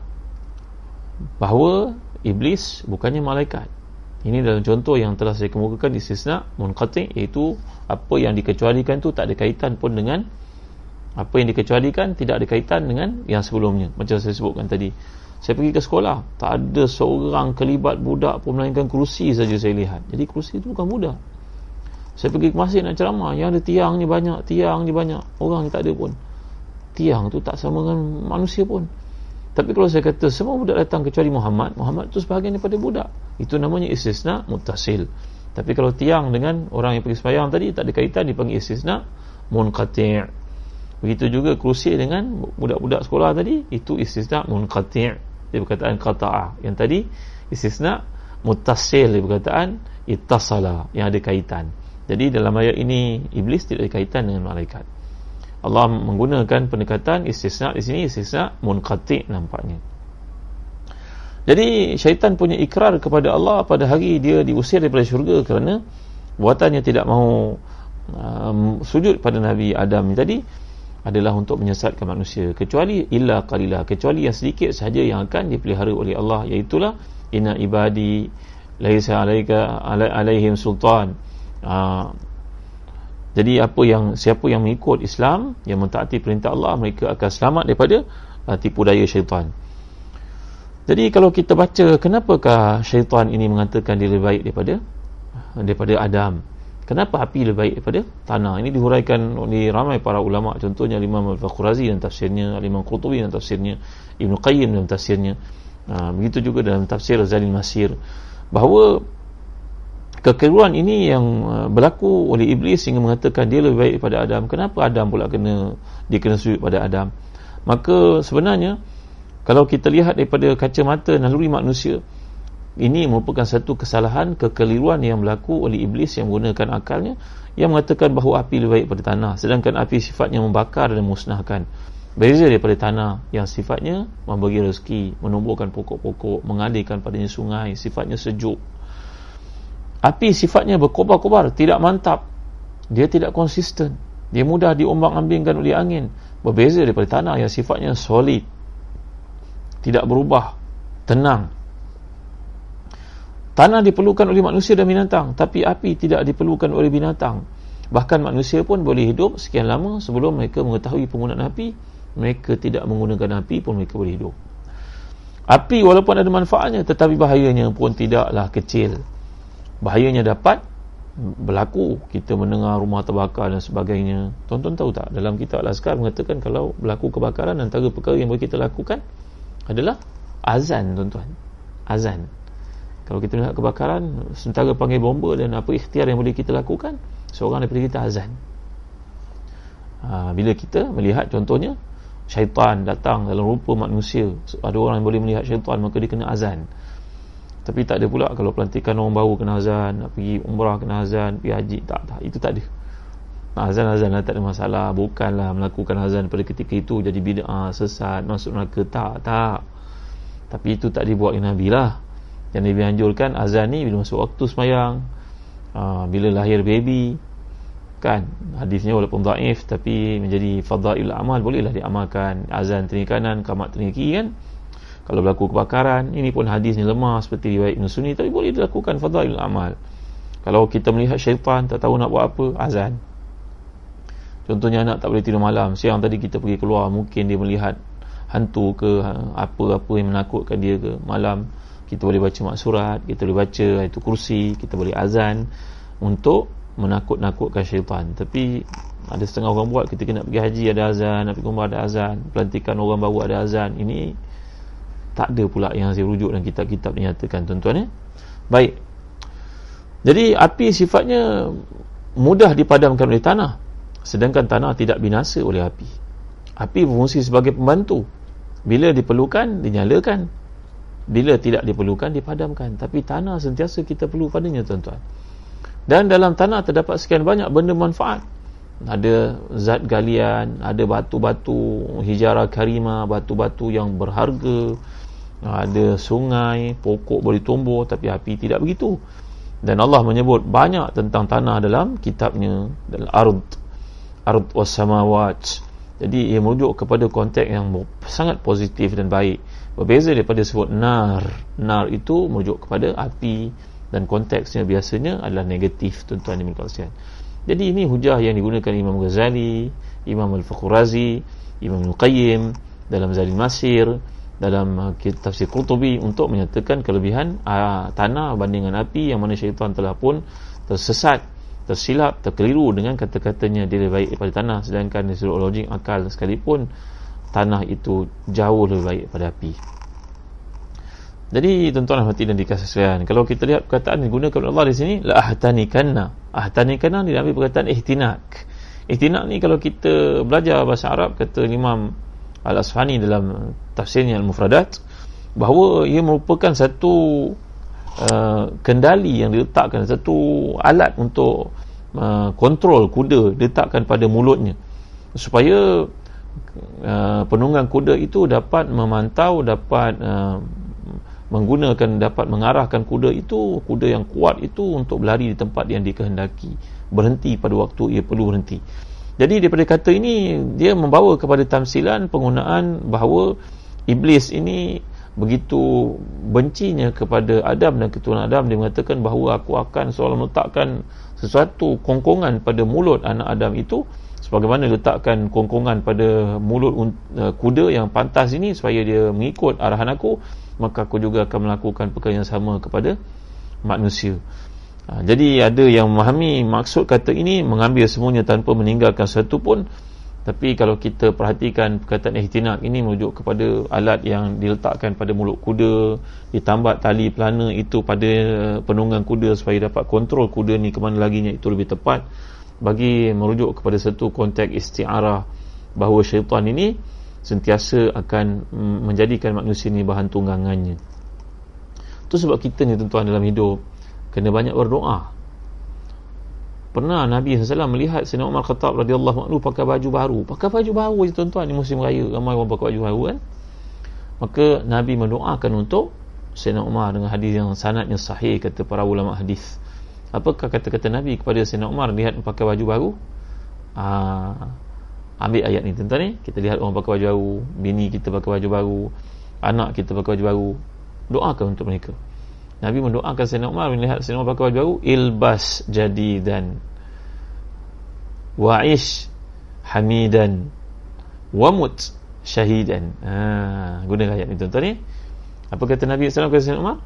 bahawa Iblis bukannya malaikat. Ini dalam contoh yang telah saya kemukakan, istisna munqati', iaitu apa yang dikecualikan tu tak ada kaitan pun dengan apa yang dikecualikan, tidak ada kaitan dengan yang sebelumnya. Macam saya sebutkan tadi, saya pergi ke sekolah, tak ada seorang kelibat budak pun melainkan kerusi saja saya lihat. Jadi kerusi itu bukan budak. Saya pergi ke masjid nak ceramah, yang ada tiang ni banyak, tiang ni banyak, orang ni tak ada pun. Tiang tu tak sama dengan manusia pun. Tapi kalau saya kata semua budak datang kecuali Muhammad, Muhammad tu sebahagian daripada budak. Itu namanya istisna muttasil. Tapi kalau tiang dengan orang yang pergi sembahyang tadi tak ada kaitan, dipanggil istisna munqati'. Begitu juga kerusi dengan budak-budak sekolah tadi, itu istisna munqati'. Dia berkataan qata'ah. Yang tadi istisna muttasil, dia berkataan ittasala, yang ada kaitan. Jadi dalam ayat ini Iblis tidak ada kaitan dengan malaikat. Allah menggunakan pendekatan istisna di sini, istisna munqati' nampaknya. Jadi syaitan punya ikrar kepada Allah pada hari dia diusir daripada syurga kerana buatannya tidak mahu um, sujud pada Nabi Adam tadi adalah untuk menyesatkan manusia, kecuali illa qalila, kecuali yang sedikit sahaja yang akan dipelihara oleh Allah, iaitulah inna ibadi laisa alaika alaihim sultan. Ha, jadi apa yang siapa yang mengikut Islam, yang mentaati perintah Allah, mereka akan selamat daripada uh, tipu daya syaitan. Jadi kalau kita baca, kenapakah syaitan ini mengatakan dia lebih baik daripada daripada Adam? Kenapa api lebih baik daripada tanah? Ini dihuraikan oleh ramai para ulama, contohnya Imam Al-Fakhrazi dan tafsirnya, Imam Qurtubi dan tafsirnya, Ibn Qayyim dan tafsirnya. Ha, begitu juga dalam tafsir Zalil Masir, bahawa Kekeliruan ini yang berlaku oleh iblis sehingga mengatakan dia lebih baik daripada Adam. Kenapa Adam pula kena dia kena sujud pada Adam? Maka sebenarnya kalau kita lihat daripada kacamata naluri manusia, ini merupakan satu kesalahan, kekeliruan yang berlaku oleh iblis yang menggunakan akalnya, yang mengatakan bahawa api lebih baik daripada tanah, sedangkan api sifatnya membakar dan musnahkan. Beza daripada tanah yang sifatnya memberi rezeki, menumbuhkan pokok-pokok, mengalirkan padanya sungai, sifatnya sejuk. Api sifatnya berkobar-kobar, tidak mantap, dia tidak konsisten, dia mudah diombang-ambingkan oleh angin. Berbeza daripada tanah yang sifatnya solid, tidak berubah, tenang. Tanah diperlukan oleh manusia dan binatang, tapi api tidak diperlukan oleh binatang. Bahkan manusia pun boleh hidup sekian lama sebelum mereka mengetahui penggunaan api. Mereka tidak menggunakan api pun mereka boleh hidup. Api walaupun ada manfaatnya, tetapi bahayanya pun tidaklah kecil. Bahayanya dapat berlaku, kita mendengar rumah terbakar dan sebagainya. Tuan-tuan tahu tak, dalam kitab Al-Azkar mengatakan kalau berlaku kebakaran, antara perkara yang boleh kita lakukan adalah azan, tuan-tuan. Azan. Kalau kita melihat kebakaran, sementara panggil bomba dan apa ikhtiar yang boleh kita lakukan, seorang daripada kita azan. Ha, bila kita melihat contohnya syaitan datang dalam rupa manusia, ada orang yang boleh melihat syaitan, maka dia kena azan. Tapi tak ada pula kalau pelantikan orang baru kena azan, nak pergi umrah kena azan, pergi haji, tak, tak, itu tak ada. Azan-azan lah tak ada masalah. Bukanlah melakukan azan pada ketika itu jadi bid'ah, sesat, masuk neraka, tak, tak. Tapi itu tak dibuat oleh Nabi lah. Yang Nabi anjurkan azan ni bila masuk waktu semayang, aa, bila lahir baby, kan. Hadisnya walaupun dhaif tapi menjadi fadha'il amal, bolehlah diamalkan. Azan telinga kanan, kamat telinga kiri, kan. Kalau berlaku kebakaran, ini pun hadisnya lemah seperti riwayat Ibn Sunni, tapi boleh dilakukan fadha'il amal. Kalau kita melihat syaitan tak tahu nak buat apa, azan. Contohnya anak tak boleh tidur malam, siang tadi kita pergi keluar, mungkin dia melihat hantu ke, apa-apa yang menakutkan dia ke. Malam kita boleh baca maksurat, kita boleh baca itu kursi, kita boleh azan untuk menakut-nakutkan syaitan. Tapi ada setengah orang buat, kita kena pergi haji ada azan, nak pergi umrah ada azan, pelantikan orang baru ada azan. Ini tak ada pula yang saya rujuk dalam kitab-kitab dinyatakan, tuan-tuan, ya. Baik. Jadi api sifatnya mudah dipadamkan oleh tanah, sedangkan tanah tidak binasa oleh api. Api berfungsi sebagai pembantu. Bila diperlukan dinyalakan, bila tidak diperlukan dipadamkan. Tapi tanah sentiasa kita perlu padanya, tuan-tuan. Dan dalam tanah terdapat sekian banyak benda manfaat. Ada zat galian, ada batu-batu hijarah karimah, batu-batu yang berharga, ada sungai, pokok boleh tumbuh, tapi api tidak begitu. Dan Allah menyebut banyak tentang tanah dalam kitabnya, dalam ard ard was samawat. Jadi ia merujuk kepada konteks yang sangat positif dan baik. Berbeza daripada sebut nar. Nar itu merujuk kepada api dan konteksnya biasanya adalah negatif, tuan-tuan dan puan-puan. Jadi ini hujah yang digunakan Imam Ghazali, Imam Al-Fakhurazi, Imam Al-Qayyim dalam Zalil Masir, dalam kitab Tafsir Qurtubi untuk menyatakan kelebihan aa, tanah bandingan api, yang mana syaitan telah pun tersesat, tersilap, terkeliru dengan kata-katanya dia lebih baik daripada tanah, sedangkan dari sudut logik akal sekalipun tanah itu jauh lebih baik daripada api. Jadi tuan-tuan hati dan dikasih sekalian, kalau kita lihat perkataan yang digunakan oleh Allah di sini, la ahtanikanna. Ahtanikanna ni diambil perkataan ihtinak. Ihtinak ni kalau kita belajar bahasa Arab, kata Imam Al-Asfahani dalam tafsirnya Al-Mufradat, bahawa ia merupakan satu uh, kendali yang diletakkan, satu alat untuk uh, kontrol kuda, letakkan pada mulutnya supaya uh, penunggang kuda itu dapat memantau, dapat uh, menggunakan, dapat mengarahkan kuda itu, kuda yang kuat itu untuk berlari di tempat yang dikehendaki, berhenti pada waktu ia perlu berhenti. Jadi daripada kata ini dia membawa kepada tamsilan penggunaan bahawa iblis ini begitu bencinya kepada Adam dan keturunan Adam, dia mengatakan bahawa aku akan seolah meletakkan sesuatu kongkongan pada mulut anak Adam itu, sebagaimana letakkan kongkongan pada mulut kuda yang pantas ini supaya dia mengikut arahan aku, maka aku juga akan melakukan perkara yang sama kepada manusia. Ha, jadi ada yang memahami maksud kata ini mengambil semuanya tanpa meninggalkan satu pun, Tapi kalau kita perhatikan perkataan ihtinak ini merujuk kepada alat yang diletakkan pada mulut kuda, ditambat tali pelana itu pada penunggang kuda supaya dapat kontrol kuda ni ke mana laginya, itu lebih tepat bagi merujuk kepada satu konteks isti'arah bahawa syaitan ini sentiasa akan menjadikan manusia ni bahan tunggangannya. Itu sebab kita ni tuan-tuan dalam hidup kena banyak berdoa. Pernah Nabi sallallahu alaihi wasallam melihat Saidina Umar Khattab radhiyallahu anhu pakai baju baru. Pakai baju baru je tuan-tuan, ni musim raya, ramai orang pakai baju baru kan. Maka Nabi mendoakan untuk Saidina Umar dengan hadis yang sanadnya sahih kata para ulama hadis. Apakah kata-kata Nabi kepada Saidina Umar lihat pakai baju baru? Aa, ambil ayat ni tuan-tuan ni, kita lihat orang pakai baju baru, bini kita pakai baju baru, anak kita pakai baju baru, doakan untuk mereka. Nabi mendoakan Sayyidina Umar melihat Sayyidina Umar pakai baju baru, ilbas jadidan wa'ish hamidan wamut syahidan. Ha, guna ayat ni tuan-tuan ni. Apa kata Nabi sallallahu alaihi wasallam kepada Sayyidina Umar?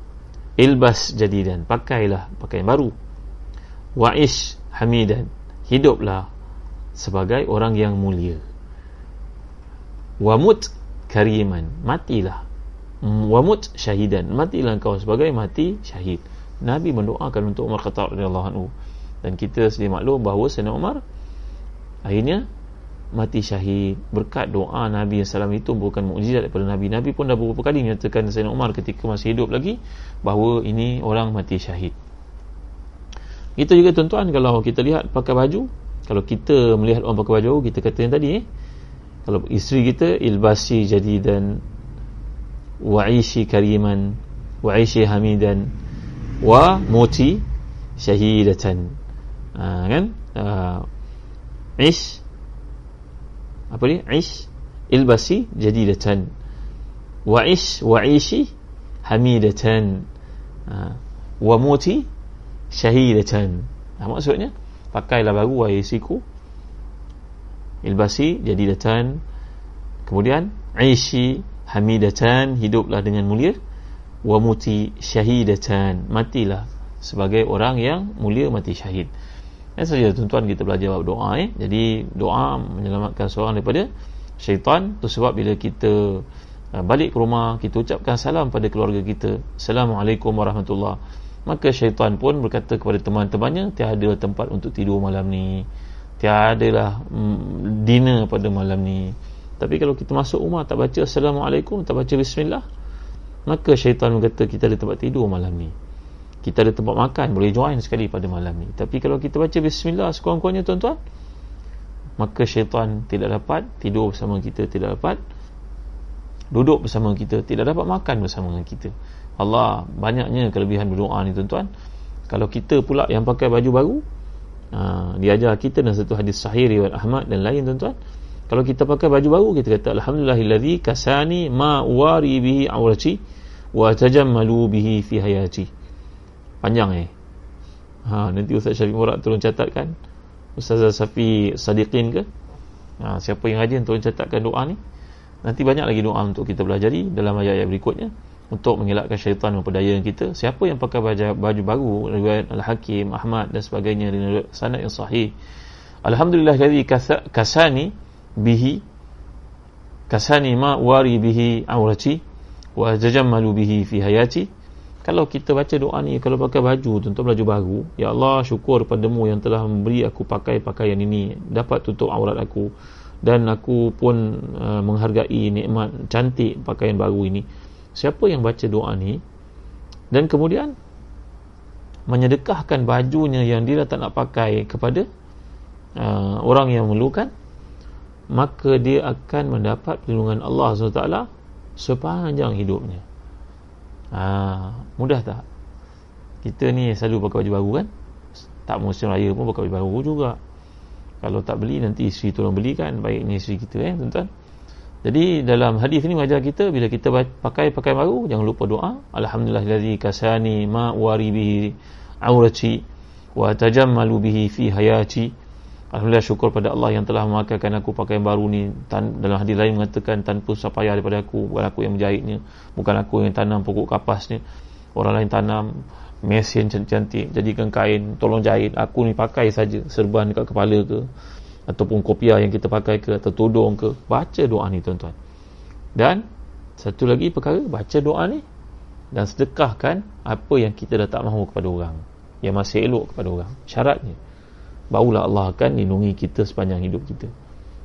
Ilbas jadidan, pakailah pakaian baru, wa'ish hamidan, hiduplah sebagai orang yang mulia, wamut kariman, matilah, wamut syahidan, matilah engkau sebagai mati syahid. Nabi mendoakan untuk Umar Khattab radhiyallahu anhu, dan kita sedia maklum bahawa Sayyidina Umar akhirnya mati syahid berkat doa Nabi sallallahu alaihi wasallam. Itu bukan mukjizat daripada Nabi. Nabi pun dah beberapa kali menyatakan Sayyidina Umar ketika masih hidup lagi bahawa ini orang mati syahid. Itu juga tuan-tuan, kalau kita lihat pakai baju, kalau kita melihat orang pakai baju, kita kata yang tadi eh? Kalau isteri kita, ilbasi jadidan wa'ishi kariman wa'ishi hamidan wa muti syahidatan. Ha, kan uh, ish apa ni, ish ilbasi jadidatan wa'ish wa'ishi hamidatan uh, wa muti syahidatan. Ha, maksudnya pakailah baru wa'ishi-ku, ilbasi jadidatan, kemudian ishi hamidatan, hiduplah dengan mulia, wa muti syahidatan, matilah sebagai orang yang mulia mati syahid. Dan saja tuan-tuan kita belajar bab doa eh. Jadi doa menyelamatkan seorang daripada syaitan. Itu sebab bila kita balik ke rumah, kita ucapkan salam pada keluarga kita, Assalamualaikum warahmatullahi, maka syaitan pun berkata kepada teman-temannya, tiada tempat untuk tidur malam ni, tiadalah mm, dinner pada malam ni. Tapi kalau kita masuk rumah tak baca Assalamualaikum, tak baca Bismillah, maka syaitan berkata kita ada tempat tidur malam ni, kita ada tempat makan, boleh join sekali pada malam ni. Tapi kalau kita baca Bismillah sekurang-kurangnya tuan-tuan, maka syaitan tidak dapat tidur bersama kita, tidak dapat duduk bersama kita, tidak dapat makan bersama kita. Allah, banyaknya kelebihan berdoa ni tuan-tuan. Kalau kita pula yang pakai baju baru, aa, diajar kita dalam satu hadis sahih riwayat Ahmad dan lain tuan-tuan, kalau kita pakai baju baru, kita kata alhamdulillahillazi kasani ma wari bihi awrati wa tajammalu bihi fi hayati. Panjang eh. Ha, nanti Ustaz Syafiq Murad tolong catatkan. Ustaz Safi Sadiqin ke? Ha, siapa yang rajin tolong catatkan doa ni. Nanti banyak lagi doa untuk kita belajari dalam ayat-ayat berikutnya untuk mengelakkan syaitan memperdaya kita. Siapa yang pakai baju, baju baru, riwayat Al-Hakim, Ahmad dan sebagainya, sanad yang sahih. Alhamdulillahillazi kasani bihi kasani ma wari bihi awrati wa tajammalu bihi fi hayati. Kalau kita baca doa ni, kalau pakai baju tuan-tuan, baju baru, ya Allah, syukur padamu yang telah memberi aku pakai pakaian ini dapat tutup aurat aku, dan aku pun uh, menghargai nikmat cantik pakaian baru ini. Siapa yang baca doa ni dan kemudian menyedekahkan bajunya yang dia tak nak pakai kepada uh, orang yang memerlukan, maka dia akan mendapat perlindungan Allah subhanahu wa taala sepanjang hidupnya. Ha, mudah tak? Kita ni selalu pakai baju baru kan? Tak musim raya pun pakai baju baru juga. Kalau tak beli, nanti isteri tolong belikan, baiknya isteri kita eh tuan-tuan. Jadi dalam hadis ni mengajar kita, bila kita pakai pakaian baru, jangan lupa doa alhamdulillahillazi kasani ma wari bihi awrati wa tajammalu bihi fi hayati. Alhamdulillah, syukur pada Allah yang telah memakai aku pakaian baru ni. Tan, dalam hadis lain mengatakan tanpa susah payah daripada aku, bukan aku yang menjahitnya, bukan aku yang tanam pokok kapasnya, orang lain tanam, mesin cantik-cantik jadikan kain, tolong jahit, aku ni pakai saja, serban dekat kepala ke, ataupun kopiah yang kita pakai ke, atau tudung ke, baca doa ni tuan-tuan. Dan satu lagi perkara, baca doa ni dan sedekahkan apa yang kita dah tak mahu kepada orang, yang masih elok kepada orang. Syaratnya barulah Allah akan lindungi kita sepanjang hidup kita.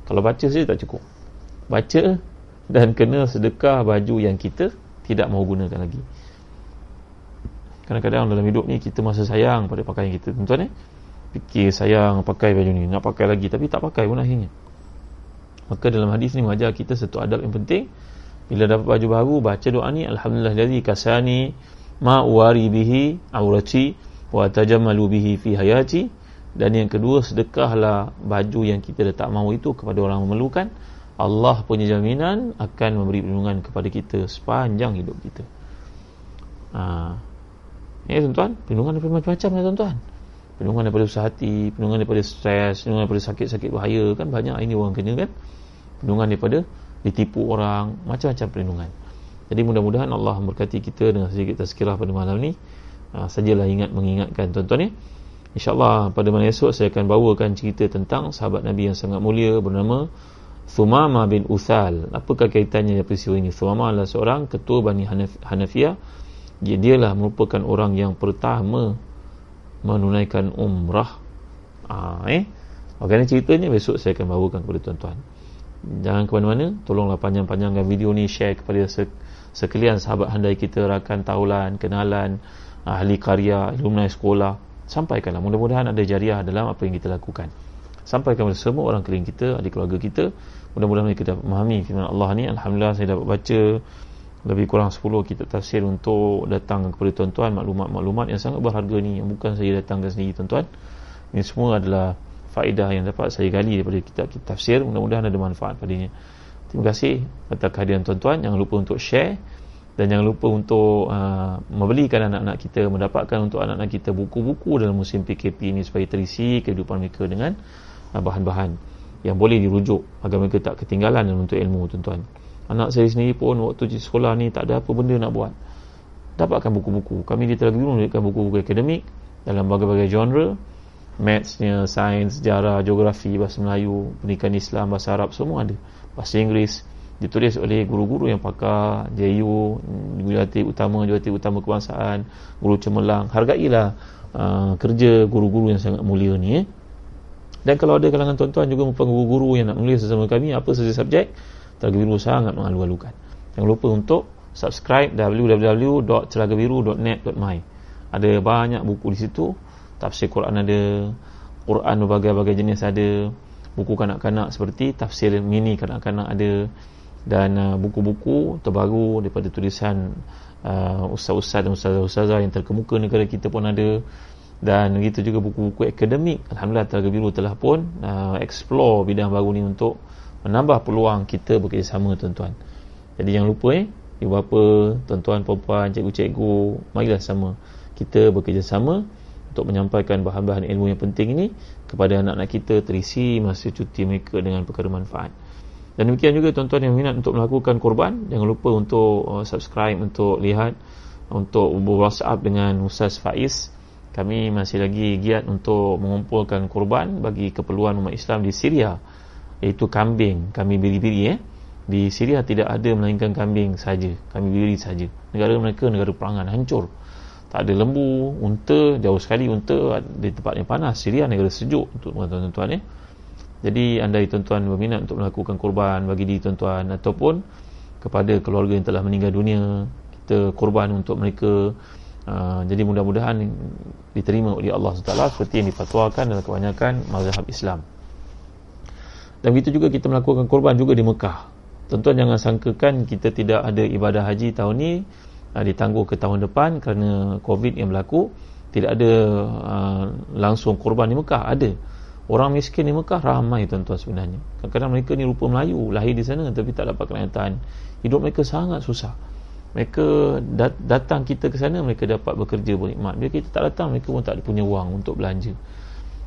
Kalau baca saja tak cukup, baca dan kena sedekah baju yang kita tidak mahu gunakan lagi. Kadang-kadang dalam hidup ni kita masih sayang pada pakaian kita tuan-tuan eh? Fikir sayang pakai baju ni, nak pakai lagi tapi tak pakai pun akhirnya. Maka dalam hadis ni mengajar kita satu adab yang penting. Bila dapat baju baru, baca doa ni, alhamdulillahillazi kasani ma uwari bihi aurati wa tajammalu bihi fi hayati. Dan yang kedua, sedekahlah baju yang kita dah tak mahu itu kepada orang memerlukan. Allah punya jaminan akan memberi perlindungan kepada kita sepanjang hidup kita. Ha. Ya tuan-tuan, perlindungan daripada macam-macam ya tuan-tuan. Perlindungan daripada susah hati, perlindungan daripada stres, perlindungan daripada sakit-sakit bahaya, kan banyak ini orang kena kan. Perlindungan daripada ditipu orang, macam-macam perlindungan. Jadi mudah-mudahan Allah memberkati kita dengan sedikit tazkirah pada malam ni. Ha, sajalah ingat mengingatkan tuan-tuan ya. InsyaAllah pada malam esok saya akan bawakan cerita tentang sahabat Nabi yang sangat mulia bernama Thumamah bin Uthal. Apakah kaitannya dengan peristiwa ini? Thumamah adalah seorang ketua Bani Hanaf- Hanafiyah. Dia dialah merupakan orang yang pertama menunaikan umrah. Ah, eh. Bagaimana ceritanya besok saya akan bawakan kepada tuan-tuan. Jangan ke mana-mana, tolonglah panjang-panjangkan video ni, share kepada sekalian sahabat handai kita, rakan taulan, kenalan, ahli karya, alumni sekolah. Sampaikanlah, mudah-mudahan ada jariah dalam apa yang kita lakukan. Sampaikan kepada semua orang keliling kita, adik keluarga kita. Mudah-mudahan mereka dapat memahami firman Allah ni. Alhamdulillah saya dapat baca lebih kurang sepuluh kitab tafsir untuk datang kepada tuan-tuan, maklumat-maklumat yang sangat berharga ni, yang bukan saya datangkan sendiri tuan-tuan. Ini semua adalah faedah yang dapat saya gali daripada kitab-kitab tafsir. Mudah-mudahan ada manfaat padanya. Terima kasih atas kehadiran tuan-tuan. Jangan lupa untuk share dan jangan lupa untuk uh, membelikan anak-anak kita, mendapatkan untuk anak-anak kita buku-buku dalam musim P K P ini supaya terisi kehidupan mereka dengan uh, bahan-bahan yang boleh dirujuk agar mereka tak ketinggalan dalam untuk ilmu tuan-tuan. Anak saya sendiri pun waktu di sekolah ni tak ada apa benda nak buat, dapatkan buku-buku. Kami di Telaga Biru memberikan buku-buku akademik dalam berbagai-bagai genre, mathsnya, sains, sejarah, geografi, bahasa Melayu, pendidikan Islam, bahasa Arab, semua ada, bahasa Inggeris, ditulis oleh guru-guru yang pakar J U, Jurulatih Utama, Jurulatih Utama Kebangsaan, guru cemerlang. Hargailah uh, kerja guru-guru yang sangat mulia ni eh. Dan kalau ada kalangan tuan-tuan juga merupakan guru-guru yang nak menulis bersama kami apa sahaja subjek, Telaga Biru sangat mengalu-alukan. Jangan lupa untuk subscribe w w w dot telaga biru dot net dot my. Ada banyak buku di situ, tafsir Quran ada, Quran berbagai-bagai jenis ada, buku kanak-kanak seperti tafsir mini kanak-kanak ada, dan uh, buku-buku terbaru daripada tulisan uh, ustaz-ustaz dan ustazah-ustazah yang terkemuka negara kita pun ada. Dan begitu juga buku-buku akademik. Alhamdulillah Telaga Biru telah pun uh, explore bidang baru ni untuk menambah peluang kita bekerjasama tuan-tuan. Jadi jangan lupa eh, ibu bapa, tuan-tuan, puan-puan, cikgu-cikgu, marilah sama kita bekerjasama untuk menyampaikan bahan-bahan ilmu yang penting ini kepada anak-anak kita, terisi masa cuti mereka dengan perkara manfaat. Dan demikian juga tuan-tuan yang minat untuk melakukan korban, jangan lupa untuk subscribe, untuk lihat, untuk berwhatsapp dengan Ustaz Faiz. Kami masih lagi giat untuk mengumpulkan korban bagi keperluan umat Islam di Syria, iaitu kambing. Kami biri-biri eh. Di Syria tidak ada melainkan kambing saja. Kami biri saja. Negara mereka negara perangan, hancur. Tak ada lembu, unta, jauh sekali unta di tempat yang panas. Syria negara sejuk untuk tuan-tuan eh. Jadi andai tuan-tuan berminat untuk melakukan korban bagi diri tuan-tuan ataupun kepada keluarga yang telah meninggal dunia, kita korban untuk mereka. Uh, jadi mudah-mudahan diterima oleh Allah Subhanahu Wa Taala seperti yang difatwakan dalam kebanyakan mazhab Islam. Dan begitu juga kita melakukan korban juga di Mekah. Tuan-tuan jangan sangkakan kita tidak ada ibadah haji tahun ni, uh, ditangguh ke tahun depan kerana COVID yang berlaku. Tidak ada uh, langsung korban di Mekah, ada. Orang miskin di Mekah ramai tuan-tuan sebenarnya. Kadang-kadang mereka ni rupa Melayu, lahir di sana tapi tak dapat kenyataan. Hidup mereka sangat susah. Mereka dat- datang kita ke sana, mereka dapat bekerja berkhidmat. Bila kita tak datang, mereka pun tak ada punya wang untuk belanja.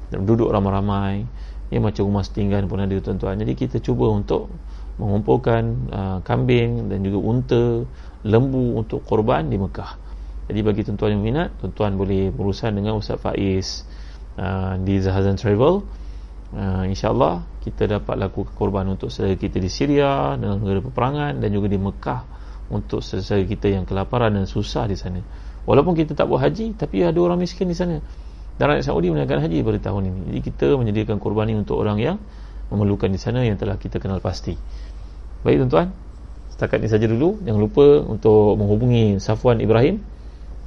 Dan duduk ramai-ramai. Ya, macam rumah setinggan pun ada tuan-tuan. Jadi kita cuba untuk mengumpulkan uh, kambing dan juga unta, lembu untuk korban di Mekah. Jadi bagi tuan-tuan yang minat, tuan-tuan boleh berurusan dengan Ustaz Faiz Uh, di Azazan Travel. uh, InsyaAllah kita dapat lakukan korban untuk saudara kita di Syria dan negara peperangan, dan juga di Mekah untuk saudara kita yang kelaparan dan susah di sana. Walaupun kita tak buat haji, tapi ada orang miskin di sana. Dan rakyat Saudi menunaikan haji pada tahun ini. Jadi kita menyediakan korban ini untuk orang yang memerlukan di sana, yang telah kita kenal pasti. Baik tuan-tuan, setakat ini saja dulu. Jangan lupa untuk menghubungi Safwan Ibrahim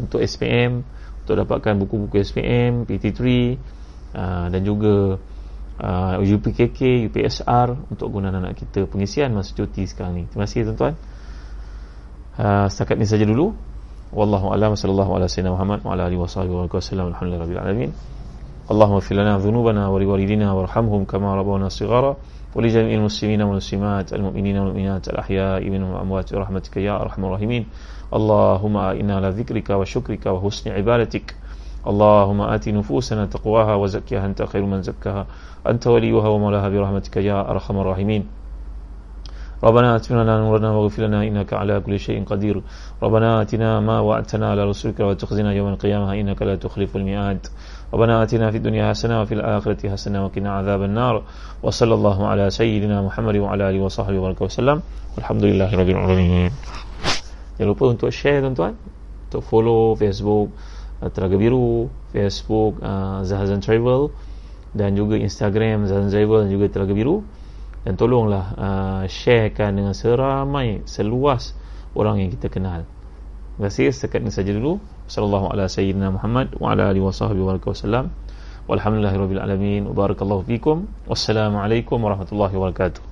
untuk S P M, untuk dapatkan buku-buku S P M, P T tiga, aa, dan juga aa, U P K K, U P S R untuk gunaan anak kita pengisian masa cuti sekarang ni. Terima kasih tuan-tuan. Aa, setakat ini saja dulu. Wallahu a'lam. Sallallahu ala sayyidina Muhammad wa ala alihi washabihi wasallam. Alhamdulillahirabbil alamin. Allahumma ighfir lana dhunubana wa liwalidina warhamhum kama rabbawna shighara. Wa li jami'il muslimina wal muslimat al mu'minina wal mu'minat al ahya'i minhum wal amwat bi rahmatika ya arhamar rahimin. Allahumma inna ala dhikrika wa syukrika wa husni ibadatik. Allahumma ati nufusana taqwaha wa zakkiha anta khairu man zakkaha anta waliyuha wa mawlaha bi rahmatika ya arhamar rahimin. ربنا آتنا نورنا واغفر لنا إنك على كل شيء قدير. ربنا آتنا ما وعدتنا على رسلك ولا تخزنا يوم القيامة إنك لا تخلف الميعاد. ربنا آتنا في الدنيا حسنة وفي الآخرة حسنة وقنا عذاب النار. وصلى الله على سيدنا محمد وعلى آله وصحبه وبارك وسلم. والحمد لله رب العالمين. Jangan lupa untuk share tuan-tuan, untuk follow Facebook Telaga Biru, Facebook Azazan Travel, dan juga Instagram Azazan Travel dan juga Telaga Biru. Dan tolonglah uh, sharekan dengan seramai, seluas orang yang kita kenal. Terima kasih. Setakat ini saja dulu. Sallallahu ala sayyidina Muhammad wa ala alihi wa sahbihi wa sallam. Walhamdulillahi rabbil alamin. Wa barakallahu fikum. Wassalamualaikum warahmatullahi wabarakatuh.